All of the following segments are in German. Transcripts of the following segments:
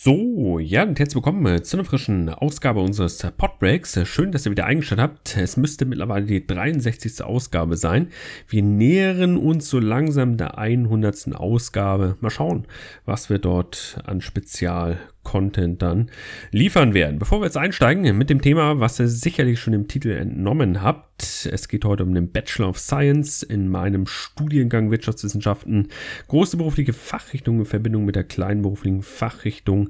So, ja, und herzlich willkommen zu einer frischen Ausgabe unseres Podbreaks. Schön, dass ihr wieder eingeschaltet habt. Es müsste mittlerweile die 63. Ausgabe sein. Wir nähern uns so langsam der 100. Ausgabe. Mal schauen, was wir dort an Spezial-Content dann liefern werden. Bevor wir jetzt einsteigen mit dem Thema, was ihr sicherlich schon dem Titel entnommen habt. Es geht heute um den Bachelor of Science in meinem Studiengang Wirtschaftswissenschaften. Große berufliche Fachrichtung in Verbindung mit der kleinen beruflichen Fachrichtung.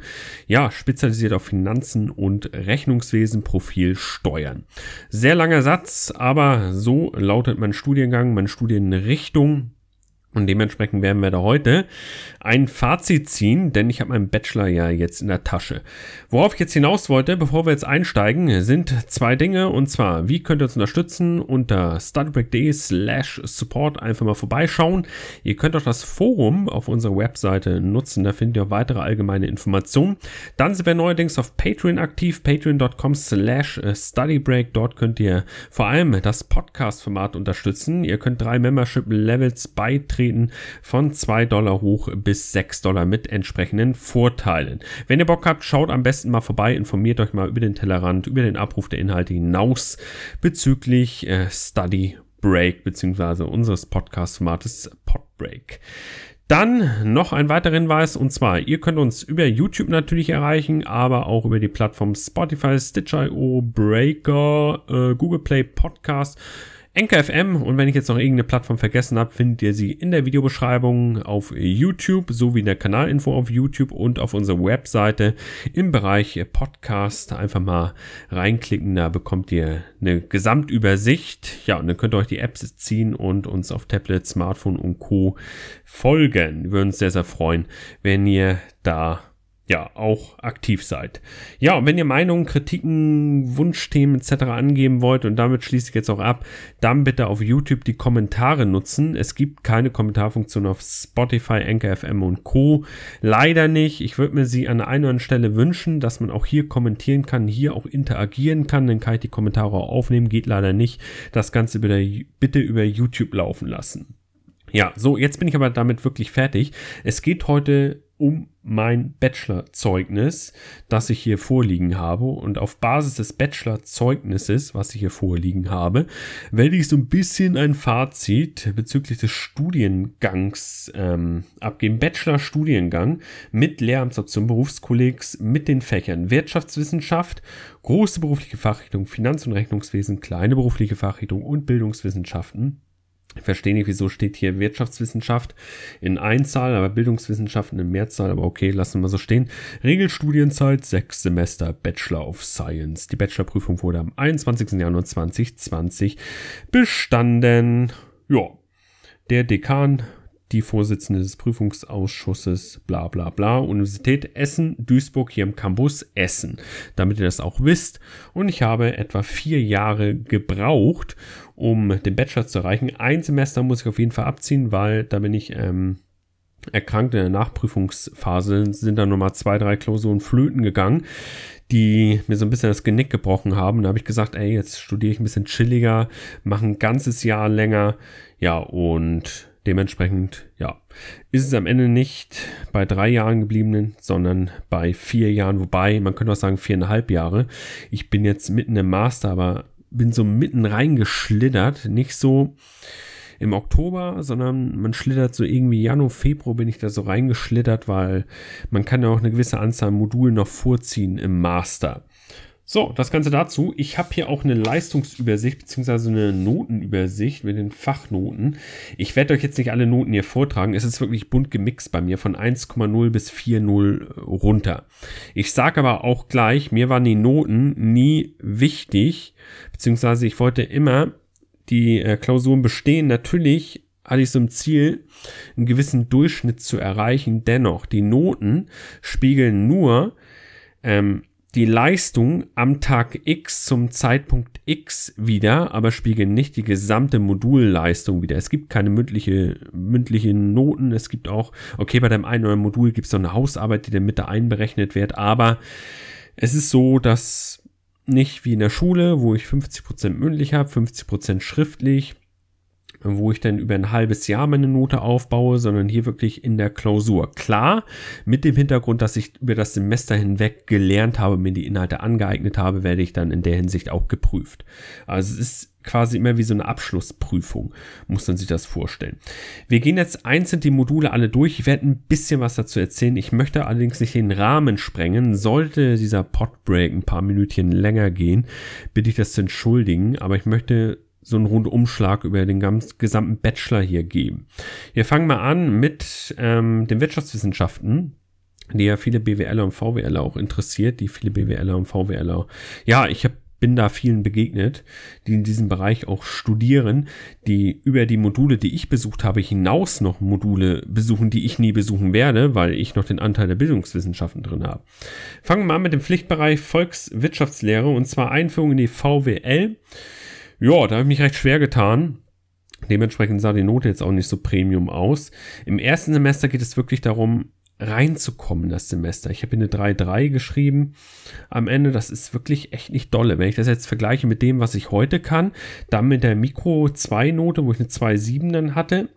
Ja, spezialisiert auf Finanzen und Rechnungswesen, Profil Steuern. Sehr langer Satz, aber so lautet mein Studiengang, meine Studienrichtung. Und dementsprechend werden wir da heute ein Fazit ziehen, denn ich habe meinen Bachelor ja jetzt in der Tasche. Worauf ich jetzt hinaus wollte, bevor wir jetzt einsteigen, sind zwei Dinge. Und zwar, wie könnt ihr uns unterstützen? Unter studybreak.de/support einfach mal vorbeischauen. Ihr könnt auch das Forum auf unserer Webseite nutzen. Da findet ihr auch weitere allgemeine Informationen. Dann sind wir neuerdings auf Patreon aktiv. Patreon.com/studybreak. Dort könnt ihr vor allem das Podcast-Format unterstützen. Ihr könnt 3 Membership-Levels beitreten. Von $2 hoch bis $6 mit entsprechenden Vorteilen. Wenn ihr Bock habt, schaut am besten mal vorbei, informiert euch mal über den Tellerrand, über den Abruf der Inhalte hinaus bezüglich Study Break bzw. unseres Podcast-Formates Podbreak. Dann noch ein weiterer Hinweis, und zwar, ihr könnt uns über YouTube natürlich erreichen, aber auch über die Plattform Spotify, Stitch.io, Breaker, Google Play Podcast, NKFM, und wenn ich jetzt noch irgendeine Plattform vergessen habe, findet ihr sie in der Videobeschreibung auf YouTube, sowie in der Kanalinfo auf YouTube und auf unserer Webseite im Bereich Podcast. Einfach mal reinklicken, da bekommt ihr eine Gesamtübersicht. Ja, und dann könnt ihr euch die Apps ziehen und uns auf Tablet, Smartphone und Co. folgen. Wir würden uns sehr, sehr freuen, wenn ihr da ja auch aktiv seid. Ja, und wenn ihr Meinungen, Kritiken, Wunschthemen etc. angeben wollt, und damit schließe ich jetzt auch ab, dann bitte auf YouTube die Kommentare nutzen. Es gibt keine Kommentarfunktion auf Spotify, Anchor FM und Co. Leider nicht. Ich würde mir sie an der einen oder anderen Stelle wünschen, dass man auch hier kommentieren kann, hier auch interagieren kann. Dann kann ich die Kommentare auch aufnehmen. Geht leider nicht. Das Ganze bitte über YouTube laufen lassen. Ja, so, jetzt bin ich aber damit wirklich fertig. Es geht heute um mein Bachelorzeugnis, das ich hier vorliegen habe, und auf Basis des Bachelorzeugnisses, was ich hier vorliegen habe, werde ich so ein bisschen ein Fazit bezüglich des Studiengangs abgeben. Bachelorstudiengang mit Lehramtsoption, Berufskollegs, mit den Fächern Wirtschaftswissenschaft, große berufliche Fachrichtung Finanz- und Rechnungswesen, kleine berufliche Fachrichtung und Bildungswissenschaften. Ich verstehe nicht, wieso steht hier Wirtschaftswissenschaft in Einzahl, aber Bildungswissenschaften in Mehrzahl, aber okay, lassen wir so stehen. Regelstudienzeit, 6 Semester, Bachelor of Science. Die Bachelorprüfung wurde am 21. Januar 2020 bestanden. Ja, der Dekan, die Vorsitzende des Prüfungsausschusses, bla bla bla, Universität Essen, Duisburg, hier im Campus Essen, damit ihr das auch wisst. Und ich habe etwa 4 Jahre gebraucht, um den Bachelor zu erreichen. Ein Semester muss ich auf jeden Fall abziehen, weil da bin ich erkrankt in der Nachprüfungsphase, sind dann nochmal 2, 3 Klausuren flöten gegangen, die mir so ein bisschen das Genick gebrochen haben. Da habe ich gesagt, ey, jetzt studiere ich ein bisschen chilliger, mache ein ganzes Jahr länger. Ja, und dementsprechend, ja, ist es am Ende nicht bei 3 Jahren geblieben, sondern bei 4 Jahren. Wobei, man könnte auch sagen 4,5 Jahre. Ich bin jetzt mitten im Master, aber bin so mitten reingeschlittert. Nicht so im Oktober, sondern man schlittert so irgendwie Januar, Februar bin ich da so reingeschlittert, weil man kann ja auch eine gewisse Anzahl Module noch vorziehen im Master. So, das Ganze dazu. Ich habe hier auch eine Leistungsübersicht bzw. eine Notenübersicht mit den Fachnoten. Ich werde euch jetzt nicht alle Noten hier vortragen. Es ist wirklich bunt gemixt bei mir, von 1,0 bis 4,0 runter. Ich sage aber auch gleich, mir waren die Noten nie wichtig, beziehungsweise ich wollte immer die Klausuren bestehen. Natürlich hatte ich so ein Ziel, einen gewissen Durchschnitt zu erreichen. Dennoch, die Noten spiegeln nur die Leistung am Tag X zum Zeitpunkt X wieder, aber spiegeln nicht die gesamte Modulleistung wieder. Es gibt keine mündliche Noten. Es gibt auch, okay, bei dem einen oder anderen Modul gibt es noch eine Hausarbeit, die dann mit da einberechnet wird. Aber es ist so, dass nicht wie in der Schule, wo ich 50% mündlich habe, 50% schriftlich, wo ich dann über ein halbes Jahr meine Note aufbaue, sondern hier wirklich in der Klausur. Klar, mit dem Hintergrund, dass ich über das Semester hinweg gelernt habe, mir die Inhalte angeeignet habe, werde ich dann in der Hinsicht auch geprüft. Also es ist quasi immer wie so eine Abschlussprüfung, muss man sich das vorstellen. Wir gehen jetzt einzeln die Module alle durch. Ich werde ein bisschen was dazu erzählen. Ich möchte allerdings nicht den Rahmen sprengen. Sollte dieser Podbreak ein paar Minütchen länger gehen, bitte ich das zu entschuldigen. Aber ich möchte so einen Rundumschlag über den gesamten Bachelor hier geben. Wir fangen mal an mit den Wirtschaftswissenschaften, die ja viele BWLer und VWLer auch interessiert, Ja, bin da vielen begegnet, die in diesem Bereich auch studieren, die über die Module, die ich besucht habe, hinaus noch Module besuchen, die ich nie besuchen werde, weil ich noch den Anteil der Bildungswissenschaften drin habe. Fangen wir an mit dem Pflichtbereich Volkswirtschaftslehre und zwar Einführung in die VWL. Ja, da habe ich mich recht schwer getan. Dementsprechend sah die Note jetzt auch nicht so Premium aus. Im ersten Semester geht es wirklich darum, reinzukommen das Semester. Ich habe hier eine 3,3 geschrieben am Ende. Das ist wirklich echt nicht dolle. Wenn ich das jetzt vergleiche mit dem, was ich heute kann, dann mit der Mikro-2-Note, wo ich eine 2,7 dann hatte,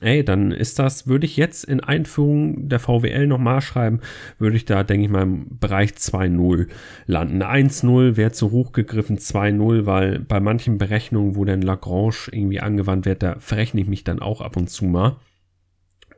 dann ist das, würde ich jetzt in Einführung der VWL nochmal schreiben, würde ich da, denke ich mal, im Bereich 2,0 landen. 1,0 wäre zu hoch gegriffen, 2,0, weil bei manchen Berechnungen, wo dann Lagrange irgendwie angewandt wird, da verrechne ich mich dann auch ab und zu mal.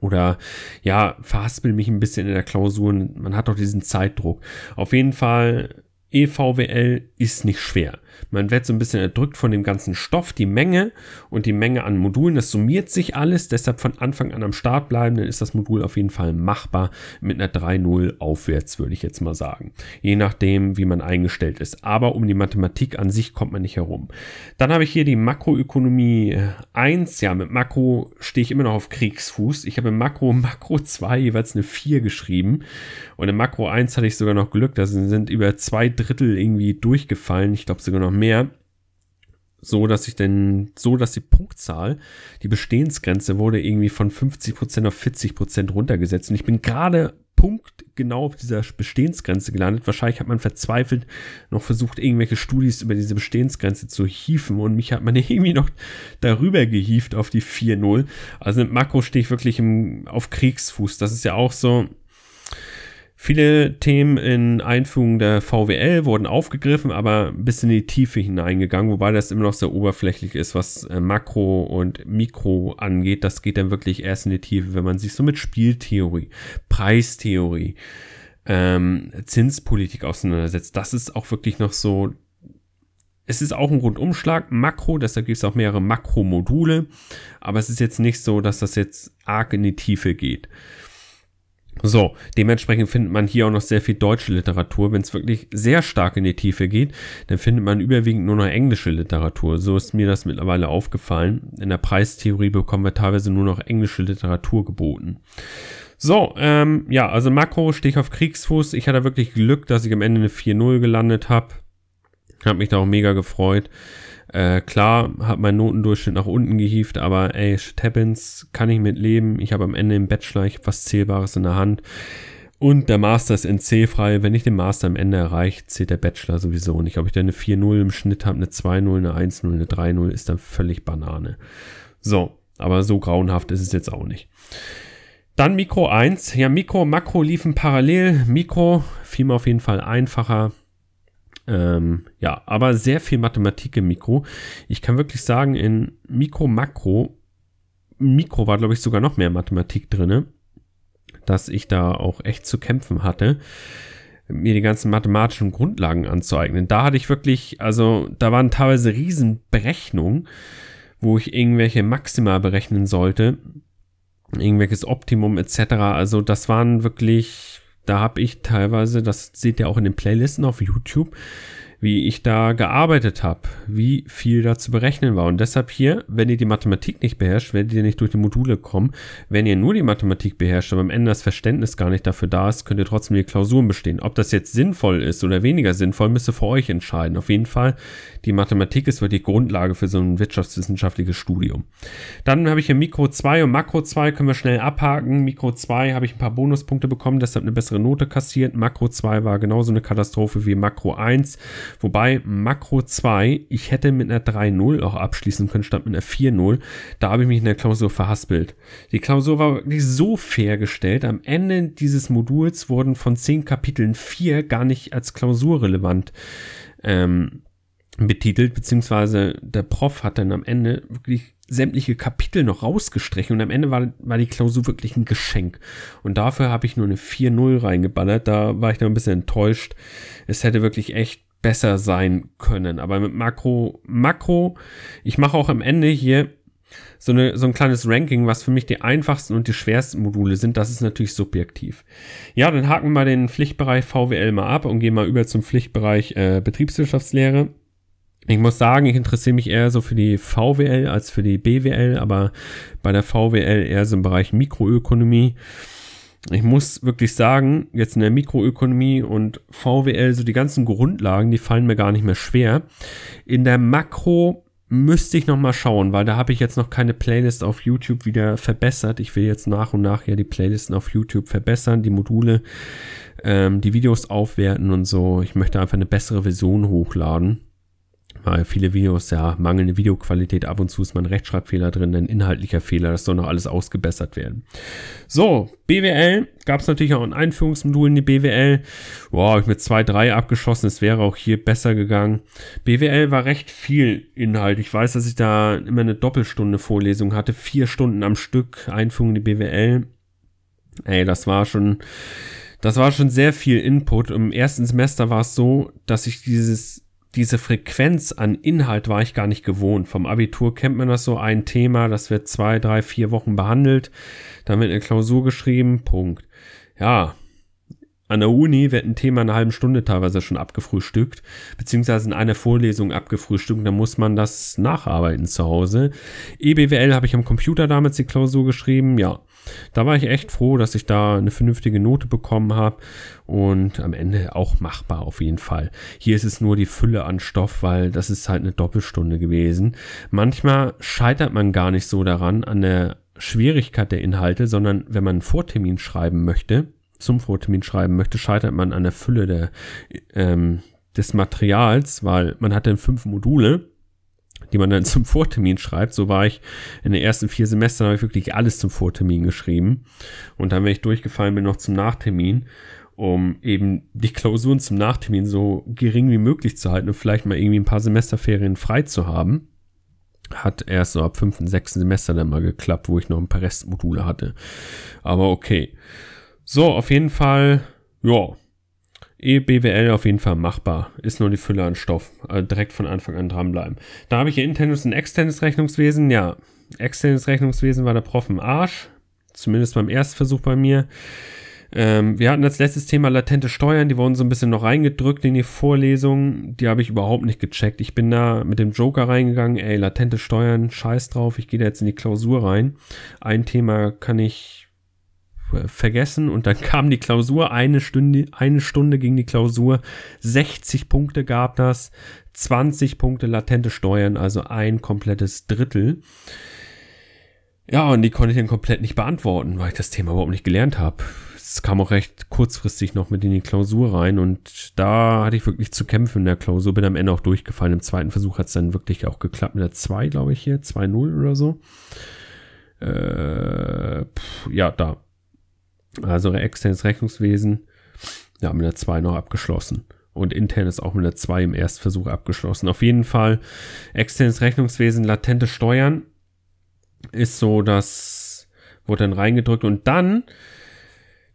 Oder ja, verhaspel mich ein bisschen in der Klausur. Man hat doch diesen Zeitdruck. Auf jeden Fall, EVWL ist nicht schwer. Man wird so ein bisschen erdrückt von dem ganzen Stoff, die Menge und die Menge an Modulen. Das summiert sich alles, deshalb von Anfang an am Start bleiben. Dann ist das Modul auf jeden Fall machbar mit einer 3,0 aufwärts, würde ich jetzt mal sagen. Je nachdem, wie man eingestellt ist. Aber um die Mathematik an sich kommt man nicht herum. Dann habe ich hier die Makroökonomie 1. Ja, mit Makro stehe ich immer noch auf Kriegsfuß. Ich habe im Makro 2 jeweils eine 4 geschrieben. Und im Makro 1 hatte ich sogar noch Glück. Da sind über 2/3 irgendwie durchgefallen. Ich glaube sogar noch mehr, so dass die Punktzahl, die Bestehensgrenze wurde irgendwie von 50% auf 40% runtergesetzt und ich bin gerade punktgenau auf dieser Bestehensgrenze gelandet. Wahrscheinlich hat man verzweifelt noch versucht, irgendwelche Studis über diese Bestehensgrenze zu hieven und mich hat man irgendwie noch darüber gehievt auf die 4,0. Also mit Makro stehe ich wirklich auf Kriegsfuß. Das ist ja auch so. Viele Themen in Einführung der VWL wurden aufgegriffen, aber bis in die Tiefe hineingegangen, wobei das immer noch sehr oberflächlich ist, was Makro und Mikro angeht. Das geht dann wirklich erst in die Tiefe, wenn man sich so mit Spieltheorie, Preistheorie, Zinspolitik auseinandersetzt. Das ist auch wirklich noch so. Es ist auch ein Rundumschlag, Makro, deshalb gibt es auch mehrere Makromodule, aber es ist jetzt nicht so, dass das jetzt arg in die Tiefe geht. So, dementsprechend findet man hier auch noch sehr viel deutsche Literatur. Wenn es wirklich sehr stark in die Tiefe geht, dann findet man überwiegend nur noch englische Literatur. So ist mir das mittlerweile aufgefallen. In der Preistheorie bekommen wir teilweise nur noch englische Literatur geboten. So, also Makro stehe ich auf Kriegsfuß. Ich hatte wirklich Glück, dass ich am Ende eine 4,0 gelandet habe. Habe mich da auch mega gefreut. Klar, hat mein Notendurchschnitt nach unten gehievt, aber shit happens, kann ich mit leben. Ich habe am Ende im Bachelor, ich habe was Zählbares in der Hand. Und der Master ist NC-frei. Wenn ich den Master am Ende erreiche, zählt der Bachelor sowieso nicht. Ob ich da eine 4,0 im Schnitt habe, eine 2,0, eine 1,0, eine 3,0, ist dann völlig Banane. So, aber so grauenhaft ist es jetzt auch nicht. Dann Mikro 1. Ja, Mikro und Makro liefen parallel. Mikro fiel mir auf jeden Fall einfacher. Aber sehr viel Mathematik im Mikro. Ich kann wirklich sagen, in Mikro, Mikro war, glaube ich, sogar noch mehr Mathematik drin, dass ich da auch echt zu kämpfen hatte, mir die ganzen mathematischen Grundlagen anzueignen. Da hatte ich wirklich, da waren teilweise Riesenberechnungen, wo ich irgendwelche Maxima berechnen sollte, irgendwelches Optimum etc. Also das waren wirklich... Da habe ich teilweise, das seht ihr auch in den Playlisten auf YouTube, wie ich da gearbeitet habe, wie viel da zu berechnen war. Und deshalb hier, wenn ihr die Mathematik nicht beherrscht, werdet ihr nicht durch die Module kommen. Wenn ihr nur die Mathematik beherrscht, aber am Ende das Verständnis gar nicht dafür da ist, könnt ihr trotzdem die Klausuren bestehen. Ob das jetzt sinnvoll ist oder weniger sinnvoll, müsst ihr für euch entscheiden. Auf jeden Fall, die Mathematik ist wirklich die Grundlage für so ein wirtschaftswissenschaftliches Studium. Dann habe ich hier Mikro 2 und Makro 2, können wir schnell abhaken. Mikro 2 habe ich ein paar Bonuspunkte bekommen, deshalb eine bessere Note kassiert. Makro 2 war genauso eine Katastrophe wie Makro 1. Wobei Makro 2, ich hätte mit einer 3.0 auch abschließen können, statt mit einer 4.0. Da habe ich mich in der Klausur verhaspelt. Die Klausur war wirklich so fair gestellt. Am Ende dieses Moduls wurden von 10 Kapiteln 4 gar nicht als klausurrelevant betitelt, beziehungsweise der Prof hat dann am Ende wirklich sämtliche Kapitel noch rausgestrichen und am Ende war die Klausur wirklich ein Geschenk. Und dafür habe ich nur eine 4.0 reingeballert. Da war ich dann ein bisschen enttäuscht. Es hätte wirklich echt besser sein können. Aber mit Makro, ich mache auch am Ende hier so ein kleines Ranking, was für mich die einfachsten und die schwersten Module sind. Das ist natürlich subjektiv. Ja, dann haken wir mal den Pflichtbereich VWL mal ab und gehen mal über zum Pflichtbereich Betriebswirtschaftslehre. Ich muss sagen, ich interessiere mich eher so für die VWL als für die BWL, aber bei der VWL eher so im Bereich Mikroökonomie. Ich muss wirklich sagen, jetzt in der Mikroökonomie und VWL, so die ganzen Grundlagen, die fallen mir gar nicht mehr schwer. In der Makro müsste ich nochmal schauen, weil da habe ich jetzt noch keine Playlist auf YouTube wieder verbessert. Ich will jetzt nach und nach ja die Playlisten auf YouTube verbessern, die Module, die Videos aufwerten und so. Ich möchte einfach eine bessere Version hochladen. Weil viele Videos, ja, mangelnde Videoqualität, ab und zu ist mal ein Rechtschreibfehler drin, ein inhaltlicher Fehler, das soll noch alles ausgebessert werden. So, BWL, gab es natürlich auch ein Einführungsmodul in die BWL. Boah, habe ich mit 2,3 abgeschossen, es wäre auch hier besser gegangen. BWL war recht viel Inhalt. Ich weiß, dass ich da immer eine Doppelstunde Vorlesung hatte, 4 Stunden am Stück Einführung in die BWL. Ey, das war schon sehr viel Input. Im ersten Semester war es so, dass ich diese Frequenz an Inhalt war ich gar nicht gewohnt. Vom Abitur kennt man das so, ein Thema, das wird 2, 3, 4 Wochen behandelt, dann wird eine Klausur geschrieben, Punkt. Ja, an der Uni wird ein Thema in einer halben Stunde teilweise schon abgefrühstückt, beziehungsweise in einer Vorlesung abgefrühstückt, dann muss man das nacharbeiten zu Hause. EBWL habe ich am Computer damals die Klausur geschrieben, ja. Da war ich echt froh, dass ich da eine vernünftige Note bekommen habe und am Ende auch machbar auf jeden Fall. Hier ist es nur die Fülle an Stoff, weil das ist halt eine Doppelstunde gewesen. Manchmal scheitert man gar nicht so daran an der Schwierigkeit der Inhalte, sondern wenn man einen Vortermin schreiben möchte, scheitert man an der Fülle des Materials, weil man hat dann 5 Module, die man dann zum Vortermin schreibt. So war ich in den ersten 4 Semestern, habe ich wirklich alles zum Vortermin geschrieben. Und dann, wenn ich durchgefallen bin, noch zum Nachtermin, um eben die Klausuren zum Nachtermin so gering wie möglich zu halten und vielleicht mal irgendwie ein paar Semesterferien frei zu haben. Hat erst so ab 5., 6. Semester dann mal geklappt, wo ich noch ein paar Restmodule hatte. Aber okay. So, auf jeden Fall, ja. E-BWL auf jeden Fall machbar. Ist nur die Fülle an Stoff. Also direkt von Anfang an dranbleiben. Da habe ich hier internes und externes Rechnungswesen. Ja, externes Rechnungswesen war der Prof im Arsch. Zumindest beim Erstversuch bei mir. Wir hatten als letztes Thema latente Steuern. Die wurden so ein bisschen noch reingedrückt in die Vorlesung. Die habe ich überhaupt nicht gecheckt. Ich bin da mit dem Joker reingegangen. Ey, latente Steuern, scheiß drauf. Ich gehe da jetzt in die Klausur rein. Ein Thema kann ich vergessen und dann kam die Klausur, eine Stunde ging die Klausur, 60 Punkte gab das, 20 Punkte latente Steuern, also ein komplettes Drittel. Ja, und die konnte ich dann komplett nicht beantworten, weil ich das Thema überhaupt nicht gelernt habe. Es kam auch recht kurzfristig noch mit in die Klausur rein und da hatte ich wirklich zu kämpfen in der Klausur, bin am Ende auch durchgefallen. Im zweiten Versuch hat es dann wirklich auch geklappt mit der 2, glaube ich hier, 2.0 oder so. Also externes Rechnungswesen, ja, mit der 2 noch abgeschlossen. Und internes auch mit der 2 im Erstversuch abgeschlossen. Auf jeden Fall externes Rechnungswesen, latente Steuern ist so, das wurde dann reingedrückt. Und dann,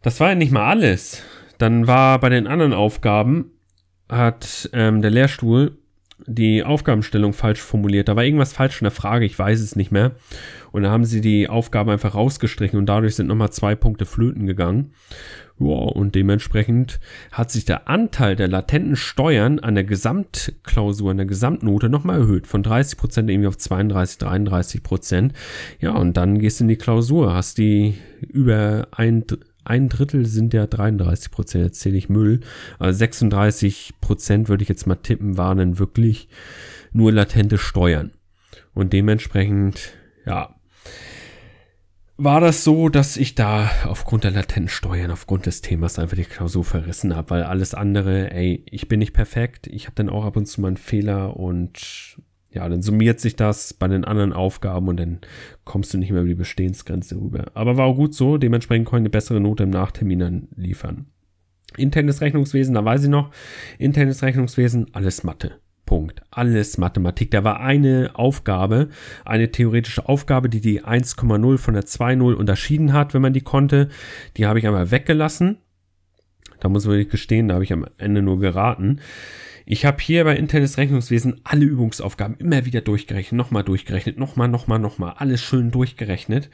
das war ja nicht mal alles. Dann war bei den anderen Aufgaben, hat der Lehrstuhl die Aufgabenstellung falsch formuliert. Da war irgendwas falsch in der Frage, ich weiß es nicht mehr. Und da haben sie die Aufgaben einfach rausgestrichen und dadurch sind nochmal 2 Punkte flöten gegangen. Wow, und dementsprechend hat sich der Anteil der latenten Steuern an der Gesamtklausur, an der Gesamtnote nochmal erhöht. Von 30% irgendwie auf 32, 33%. Ja, und dann gehst du in die Klausur, hast die über ein Drittel sind ja 33%, jetzt zähle ich Müll. Also 36% würde ich jetzt mal tippen, waren dann wirklich nur latente Steuern. Und dementsprechend, ja, war das so, dass ich da aufgrund der Latenzsteuern, aufgrund des Themas einfach die Klausur verrissen habe, weil alles andere, ey, ich bin nicht perfekt, ich habe dann auch ab und zu mal einen Fehler und ja, dann summiert sich das bei den anderen Aufgaben und dann kommst du nicht mehr über die Bestehensgrenze rüber. Aber war auch gut so, dementsprechend konnte ich eine bessere Note im Nachtermin dann liefern. Internes Rechnungswesen, da weiß ich noch, internes Rechnungswesen, alles Mathe. Punkt. Alles Mathematik. Da war eine Aufgabe, eine theoretische Aufgabe, die die 1,0 von der 2,0 unterschieden hat, wenn man die konnte. Die habe ich einmal weggelassen. Da muss ich wirklich gestehen, da habe ich am Ende nur geraten. Ich habe hier bei internes Rechnungswesen alle Übungsaufgaben immer wieder durchgerechnet, nochmal durchgerechnet, alles schön durchgerechnet.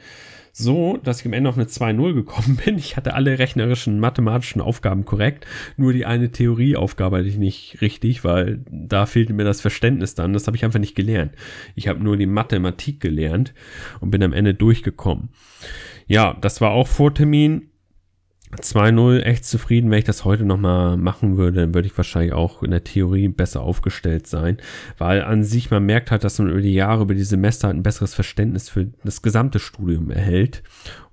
So, dass ich am Ende auf eine 2,0 gekommen bin. Ich hatte alle rechnerischen, mathematischen Aufgaben korrekt. Nur die eine Theorieaufgabe hatte ich nicht richtig, weil da fehlte mir das Verständnis dann. Das habe ich einfach nicht gelernt. Ich habe nur die Mathematik gelernt und bin am Ende durchgekommen. Ja, das war auch vor Termin. 2,0, echt zufrieden. Wenn ich das heute nochmal machen würde, dann würde ich wahrscheinlich auch in der Theorie besser aufgestellt sein, weil an sich man merkt halt, dass man über die Jahre, über die Semester halt ein besseres Verständnis für das gesamte Studium erhält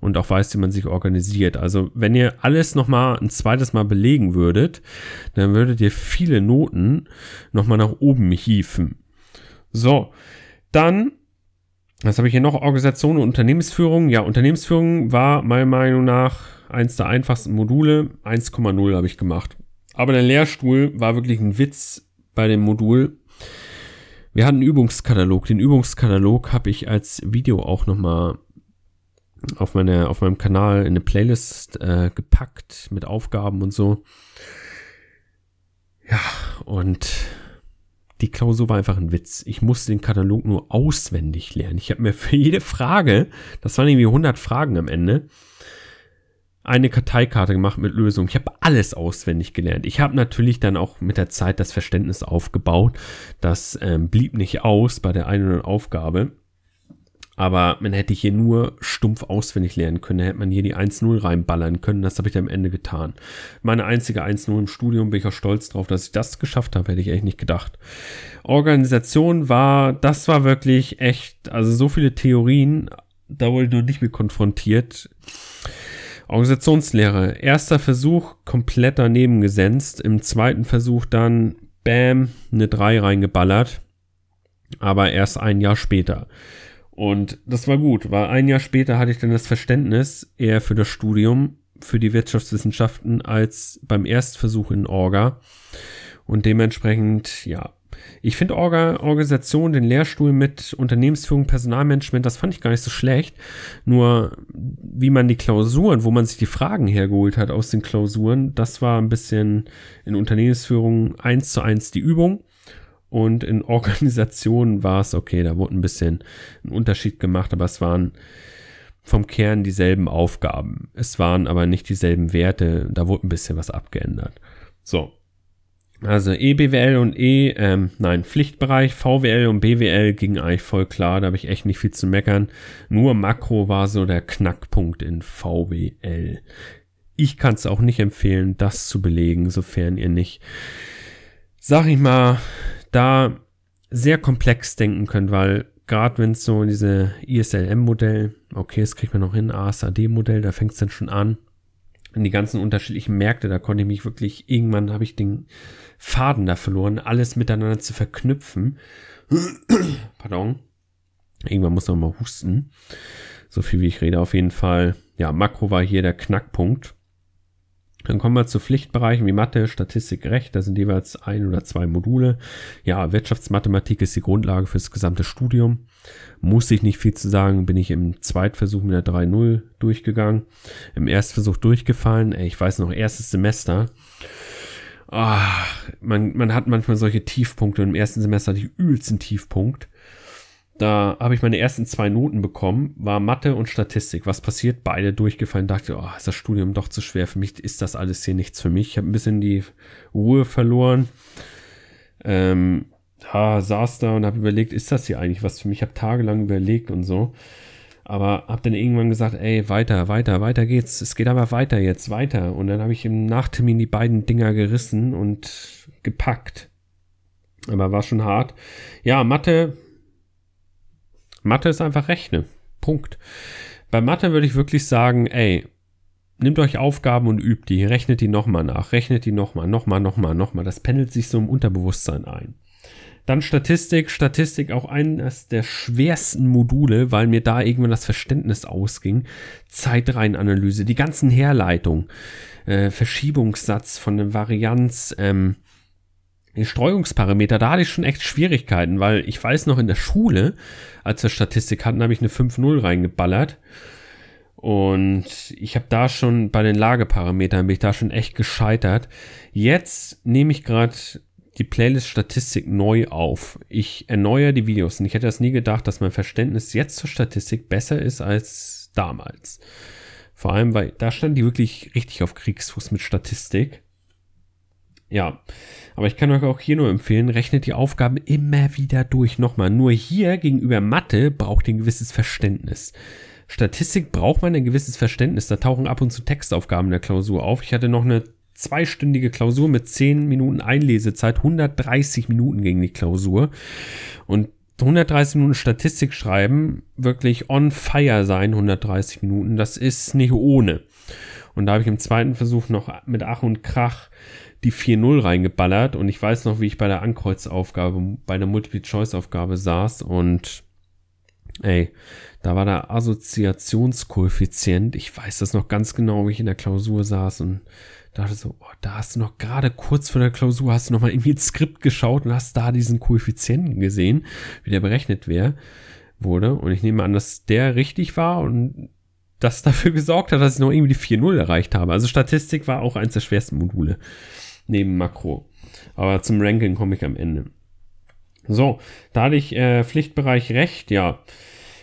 und auch weiß, wie man sich organisiert. Also wenn ihr alles nochmal ein zweites Mal belegen würdet, dann würdet ihr viele Noten nochmal nach oben hieven. So, dann... was habe ich hier noch? Organisation und Unternehmensführung. Ja, Unternehmensführung war meiner Meinung nach eins der einfachsten Module. 1,0 habe ich gemacht. Aber der Lehrstuhl war wirklich ein Witz bei dem Modul. Wir hatten einen Übungskatalog. Den Übungskatalog habe ich als Video auch nochmal auf meinem Kanal in eine Playlist gepackt mit Aufgaben und so. Ja, und... die Klausur war einfach ein Witz. Ich musste den Katalog nur auswendig lernen. Ich habe mir für jede Frage, das waren irgendwie 100 Fragen am Ende, eine Karteikarte gemacht mit Lösungen. Ich habe alles auswendig gelernt. Ich habe natürlich dann auch mit der Zeit das Verständnis aufgebaut. Das blieb nicht aus bei der einen oder anderen Aufgabe. Aber man hätte hier nur stumpf auswendig lernen können. Da hätte man hier die 1,0 reinballern können. Das habe ich dann am Ende getan. Meine einzige 1,0 im Studium, bin ich auch stolz drauf, dass ich das geschafft habe. Hätte ich echt nicht gedacht. Organisation war wirklich echt, also so viele Theorien, da wurde ich noch nicht mit konfrontiert. Organisationslehre. Erster Versuch, komplett daneben gesenzt. Im zweiten Versuch dann, bam, eine 3 reingeballert. Aber erst ein Jahr später. Und das war gut, weil ein Jahr später hatte ich dann das Verständnis eher für das Studium, für die Wirtschaftswissenschaften als beim Erstversuch in Orga. Und dementsprechend, ja, ich finde Organisation, den Lehrstuhl mit Unternehmensführung, Personalmanagement, das fand ich gar nicht so schlecht. Nur wie man die Klausuren, wo man sich die Fragen hergeholt hat aus den Klausuren, das war ein bisschen in Unternehmensführung 1:1 die Übung. Und in Organisationen war es okay, da wurde ein bisschen ein Unterschied gemacht, aber es waren vom Kern dieselben Aufgaben. Es waren aber nicht dieselben Werte, da wurde ein bisschen was abgeändert. So, also EBWL und Pflichtbereich, VWL und BWL gingen eigentlich voll klar, da habe ich echt nicht viel zu meckern. Nur Makro war so der Knackpunkt in VWL. Ich kann es auch nicht empfehlen, das zu belegen, sofern ihr nicht, sag ich mal, da sehr komplex denken können, weil gerade wenn es so diese ISLM-Modell, okay, das kriegt man noch hin, ASAD-Modell, da fängt es dann schon an. In die ganzen unterschiedlichen Märkte, da konnte ich mich wirklich, irgendwann habe ich den Faden da verloren, alles miteinander zu verknüpfen. Pardon. Irgendwann muss man mal husten. So viel wie ich rede auf jeden Fall. Ja, Makro war hier der Knackpunkt. Dann kommen wir zu Pflichtbereichen wie Mathe, Statistik, Recht. Da sind jeweils 1 oder 2 Module. Ja, Wirtschaftsmathematik ist die Grundlage für das gesamte Studium. Muss ich nicht viel zu sagen, bin ich im Zweitversuch mit der 3,0 durchgegangen. Im Erstversuch durchgefallen. Ich weiß noch, erstes Semester. Ach, man hat manchmal solche Tiefpunkte. Und im ersten Semester hatte ich übelsten Tiefpunkt. Da habe ich meine ersten 2 Noten bekommen, war Mathe und Statistik. Was passiert? Beide durchgefallen. Dachte, oh, ist das Studium doch zu schwer für mich? Ist das alles hier nichts für mich? Ich habe ein bisschen die Ruhe verloren. Saß da und habe überlegt, ist das hier eigentlich was für mich? Ich habe tagelang überlegt und so. Aber habe dann irgendwann gesagt, ey, weiter geht's. Es geht aber weiter. Und dann habe ich im Nachtermin die beiden Dinger gerissen und gepackt. Aber war schon hart. Ja, Mathe ist einfach Rechnen. Punkt. Bei Mathe würde ich wirklich sagen, ey, nehmt euch Aufgaben und übt die, rechnet die nochmal nach, rechnet die nochmal. Das pendelt sich so im Unterbewusstsein ein. Dann Statistik. Statistik auch eines der schwersten Module, weil mir da irgendwann das Verständnis ausging. Zeitreihenanalyse, die ganzen Herleitungen, Verschiebungssatz von der Varianz, die Streuungsparameter, da hatte ich schon echt Schwierigkeiten, weil ich weiß noch in der Schule, als wir Statistik hatten, habe ich eine 5,0 reingeballert. Und ich habe da schon bei den Lageparametern, bin ich da schon echt gescheitert. Jetzt nehme ich gerade die Playlist Statistik neu auf. Ich erneuere die Videos und ich hätte das nie gedacht, dass mein Verständnis jetzt zur Statistik besser ist als damals. Vor allem, weil da stand die wirklich richtig auf Kriegsfuß mit Statistik. Ja, aber ich kann euch auch hier nur empfehlen, rechnet die Aufgaben immer wieder durch. Nochmal, nur hier gegenüber Mathe braucht ihr ein gewisses Verständnis. Statistik braucht man ein gewisses Verständnis. Da tauchen ab und zu Textaufgaben in der Klausur auf. Ich hatte noch eine zweistündige Klausur mit 10 Minuten Einlesezeit, 130 Minuten ging die Klausur. Und 130 Minuten Statistik schreiben, wirklich on fire sein, 130 Minuten, das ist nicht ohne. Und da habe ich im zweiten Versuch noch mit Ach und Krach die 4,0 reingeballert und ich weiß noch, wie ich bei der Ankreuzaufgabe, bei der Multiple-Choice-Aufgabe saß und ey, da war der Assoziationskoeffizient, ich weiß das noch ganz genau, wie ich in der Klausur saß und dachte so, oh, da hast du noch gerade kurz vor der Klausur, hast du nochmal irgendwie ins Skript geschaut und hast da diesen Koeffizienten gesehen, wie der berechnet wurde und ich nehme an, dass der richtig war und das dafür gesorgt hat, dass ich noch irgendwie die 4,0 erreicht habe. Also Statistik war auch eins der schwersten Module neben Makro. Aber zum Ranking komme ich am Ende. So, da hatte ich Pflichtbereich Recht, ja.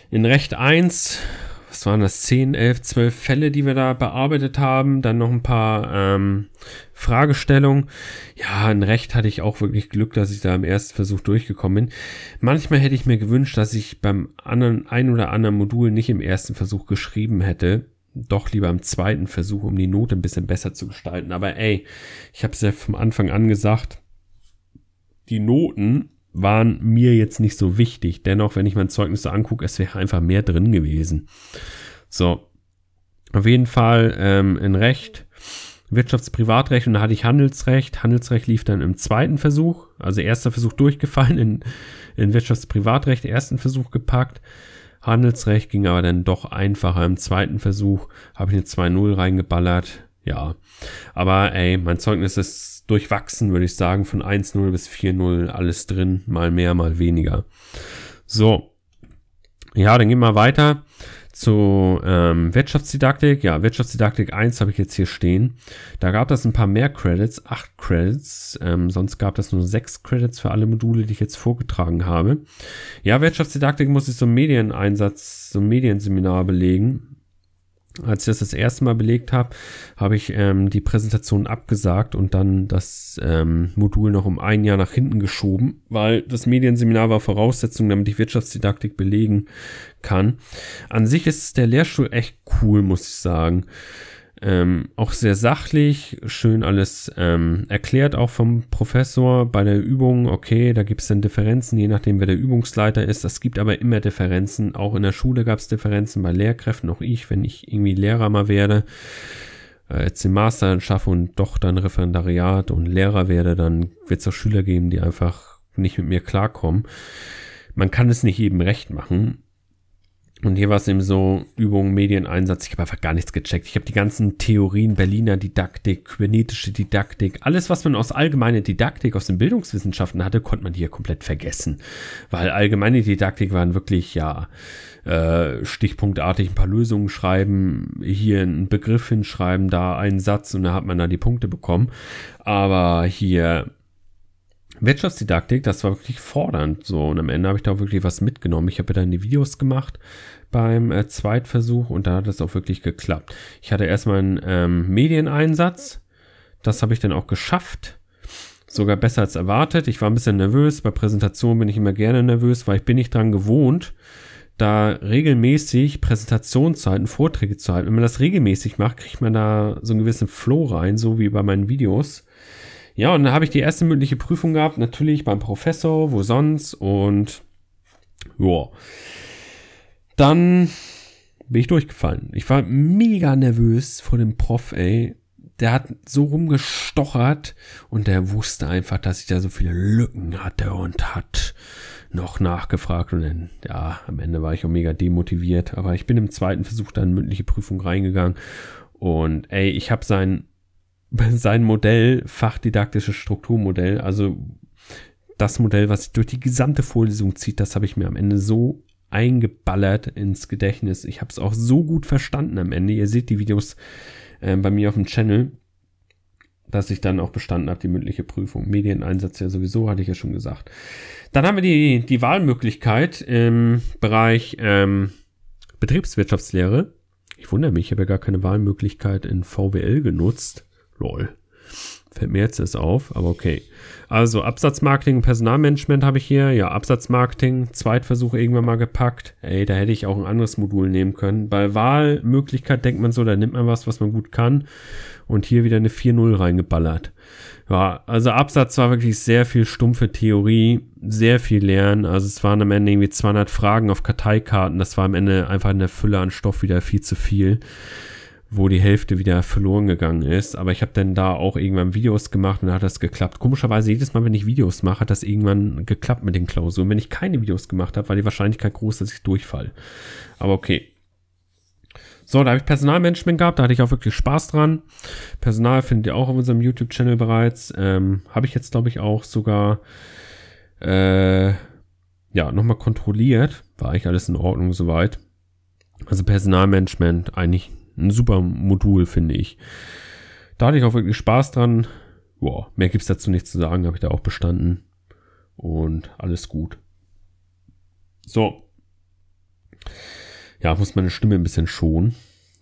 In Recht 1, was waren das, 10, 11, 12 Fälle, die wir da bearbeitet haben. Dann noch ein paar Fragestellungen. Ja, in Recht hatte ich auch wirklich Glück, dass ich da im ersten Versuch durchgekommen bin. Manchmal hätte ich mir gewünscht, dass ich beim ein oder anderen Modul nicht im ersten Versuch geschrieben hätte. Doch lieber im zweiten Versuch, um die Note ein bisschen besser zu gestalten. Aber ey, ich habe es ja vom Anfang an gesagt, die Noten waren mir jetzt nicht so wichtig. Dennoch, wenn ich mein Zeugnis so angucke, es wäre einfach mehr drin gewesen. So, auf jeden Fall in Recht, Wirtschaftsprivatrecht und da hatte ich Handelsrecht. Handelsrecht lief dann im zweiten Versuch, also erster Versuch durchgefallen, in Wirtschaftsprivatrecht ersten Versuch gepackt. Handelsrecht ging aber dann doch einfacher. Im zweiten Versuch habe ich eine 2,0 reingeballert. Ja, aber ey, mein Zeugnis ist durchwachsen, würde ich sagen. Von 1,0 bis 4,0 alles drin. Mal mehr, mal weniger. So, ja, dann gehen wir weiter zu Wirtschaftsdidaktik. Ja, Wirtschaftsdidaktik 1 habe ich jetzt hier stehen. Da gab es ein paar mehr Credits, 8 Credits. Sonst gab es nur 6 Credits für alle Module, die ich jetzt vorgetragen habe. Ja, Wirtschaftsdidaktik muss ich so einen Medieneinsatz, so ein Medienseminar belegen. Als ich das erste Mal belegt habe, habe ich die Präsentation abgesagt und dann das Modul noch um ein Jahr nach hinten geschoben, weil das Medienseminar war Voraussetzung, damit ich Wirtschaftsdidaktik belegen kann. An sich ist der Lehrstuhl echt cool, muss ich sagen. Auch sehr sachlich, schön alles erklärt, auch vom Professor bei der Übung. Okay, da gibt es dann Differenzen, je nachdem, wer der Übungsleiter ist. Das gibt aber immer Differenzen. Auch in der Schule gab es Differenzen bei Lehrkräften, auch ich, wenn ich irgendwie Lehrer mal werde, jetzt den Master dann schaffe und doch dann Referendariat und Lehrer werde, dann wird es auch Schüler geben, die einfach nicht mit mir klarkommen. Man kann es nicht jedem recht machen. Und hier war es eben so, Übung, Medieneinsatz, ich habe einfach gar nichts gecheckt. Ich habe die ganzen Theorien, Berliner Didaktik, kybernetische Didaktik, alles, was man aus allgemeiner Didaktik, aus den Bildungswissenschaften hatte, konnte man hier komplett vergessen. Weil allgemeine Didaktik waren wirklich, ja, stichpunktartig ein paar Lösungen schreiben, hier einen Begriff hinschreiben, da einen Satz und da hat man da die Punkte bekommen. Aber hier Wirtschaftsdidaktik, das war wirklich fordernd so und am Ende habe ich da wirklich was mitgenommen. Ich habe dann die Videos gemacht beim Zweitversuch und da hat es auch wirklich geklappt. Ich hatte erstmal einen Medieneinsatz, das habe ich dann auch geschafft, sogar besser als erwartet. Ich war ein bisschen nervös, bei Präsentationen bin ich immer gerne nervös, weil ich bin nicht dran gewohnt, da regelmäßig Präsentationszeiten, Vorträge zu halten. Wenn man das regelmäßig macht, kriegt man da so einen gewissen Flow rein, so wie bei meinen Videos. Ja, und dann habe ich die erste mündliche Prüfung gehabt, natürlich beim Professor, wo sonst und ja. Dann bin ich durchgefallen. Ich war mega nervös vor dem Prof, ey. Der hat so rumgestochert und der wusste einfach, dass ich da so viele Lücken hatte und hat noch nachgefragt. Und dann, ja, am Ende war ich auch mega demotiviert. Aber ich bin im zweiten Versuch dann mündliche Prüfung reingegangen. Und ey, ich habe sein Modell, fachdidaktisches Strukturmodell, also das Modell, was sich durch die gesamte Vorlesung zieht, das habe ich mir am Ende so eingeballert ins Gedächtnis. Ich habe es auch so gut verstanden am Ende. Ihr seht die Videos bei mir auf dem Channel, dass ich dann auch bestanden habe, die mündliche Prüfung. Medieneinsatz ja sowieso, hatte ich ja schon gesagt. Dann haben wir die Wahlmöglichkeit im Bereich Betriebswirtschaftslehre. Ich wundere mich, ich habe ja gar keine Wahlmöglichkeit in VWL genutzt. Lol. Fällt mir jetzt erst auf, aber okay. Also Absatzmarketing und Personalmanagement habe ich hier. Ja, Absatzmarketing, Zweitversuch irgendwann mal gepackt. Ey, da hätte ich auch ein anderes Modul nehmen können. Bei Wahlmöglichkeit denkt man so, da nimmt man was man gut kann. Und hier wieder eine 4-0 reingeballert. Ja, also Absatz war wirklich sehr viel stumpfe Theorie, sehr viel Lernen. Also es waren am Ende irgendwie 200 Fragen auf Karteikarten. Das war am Ende einfach in der Fülle an Stoff wieder viel zu viel, wo die Hälfte wieder verloren gegangen ist. Aber ich habe dann da auch irgendwann Videos gemacht und dann hat das geklappt. Komischerweise, jedes Mal, wenn ich Videos mache, hat das irgendwann geklappt mit den Klausuren. Wenn ich keine Videos gemacht habe, war die Wahrscheinlichkeit groß, dass ich durchfalle. Aber okay. So, da habe ich Personalmanagement gehabt, da hatte ich auch wirklich Spaß dran. Personal findet ihr auch auf unserem YouTube-Channel bereits. Habe ich jetzt, glaube ich, auch sogar nochmal kontrolliert. War eigentlich alles in Ordnung soweit. Also Personalmanagement eigentlich ein super Modul, finde ich. Da hatte ich auch wirklich Spaß dran. Boah, mehr gibt es dazu nichts zu sagen. Habe ich da auch bestanden. Und alles gut. So. Ja, muss meine Stimme ein bisschen schonen.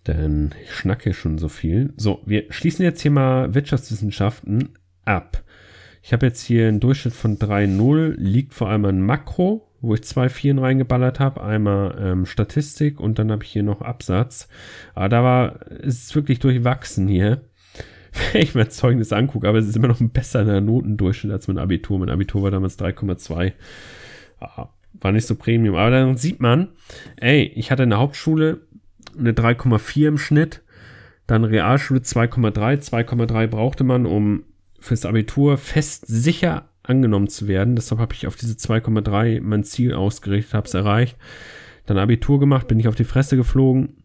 Denn ich schnacke schon so viel. So, wir schließen jetzt hier mal Wirtschaftswissenschaften ab. Ich habe jetzt hier einen Durchschnitt von 3,0. Liegt vor allem an Makro, wo ich 2 Vieren reingeballert habe. Einmal Statistik und dann habe ich hier noch Absatz. Aber da ist wirklich durchwachsen hier. Wenn ich mein Zeugnis angucke, aber es ist immer noch ein besserer Notendurchschnitt als mein Abitur. Mein Abitur war damals 3,2. War nicht so Premium. Aber dann sieht man, ey, ich hatte in der Hauptschule eine 3,4 im Schnitt. Dann Realschule 2,3. 2,3 brauchte man, um fürs Abitur fest sicher angenommen zu werden. Deshalb habe ich auf diese 2,3 mein Ziel ausgerichtet, habe es erreicht. Dann Abitur gemacht, bin ich auf die Fresse geflogen.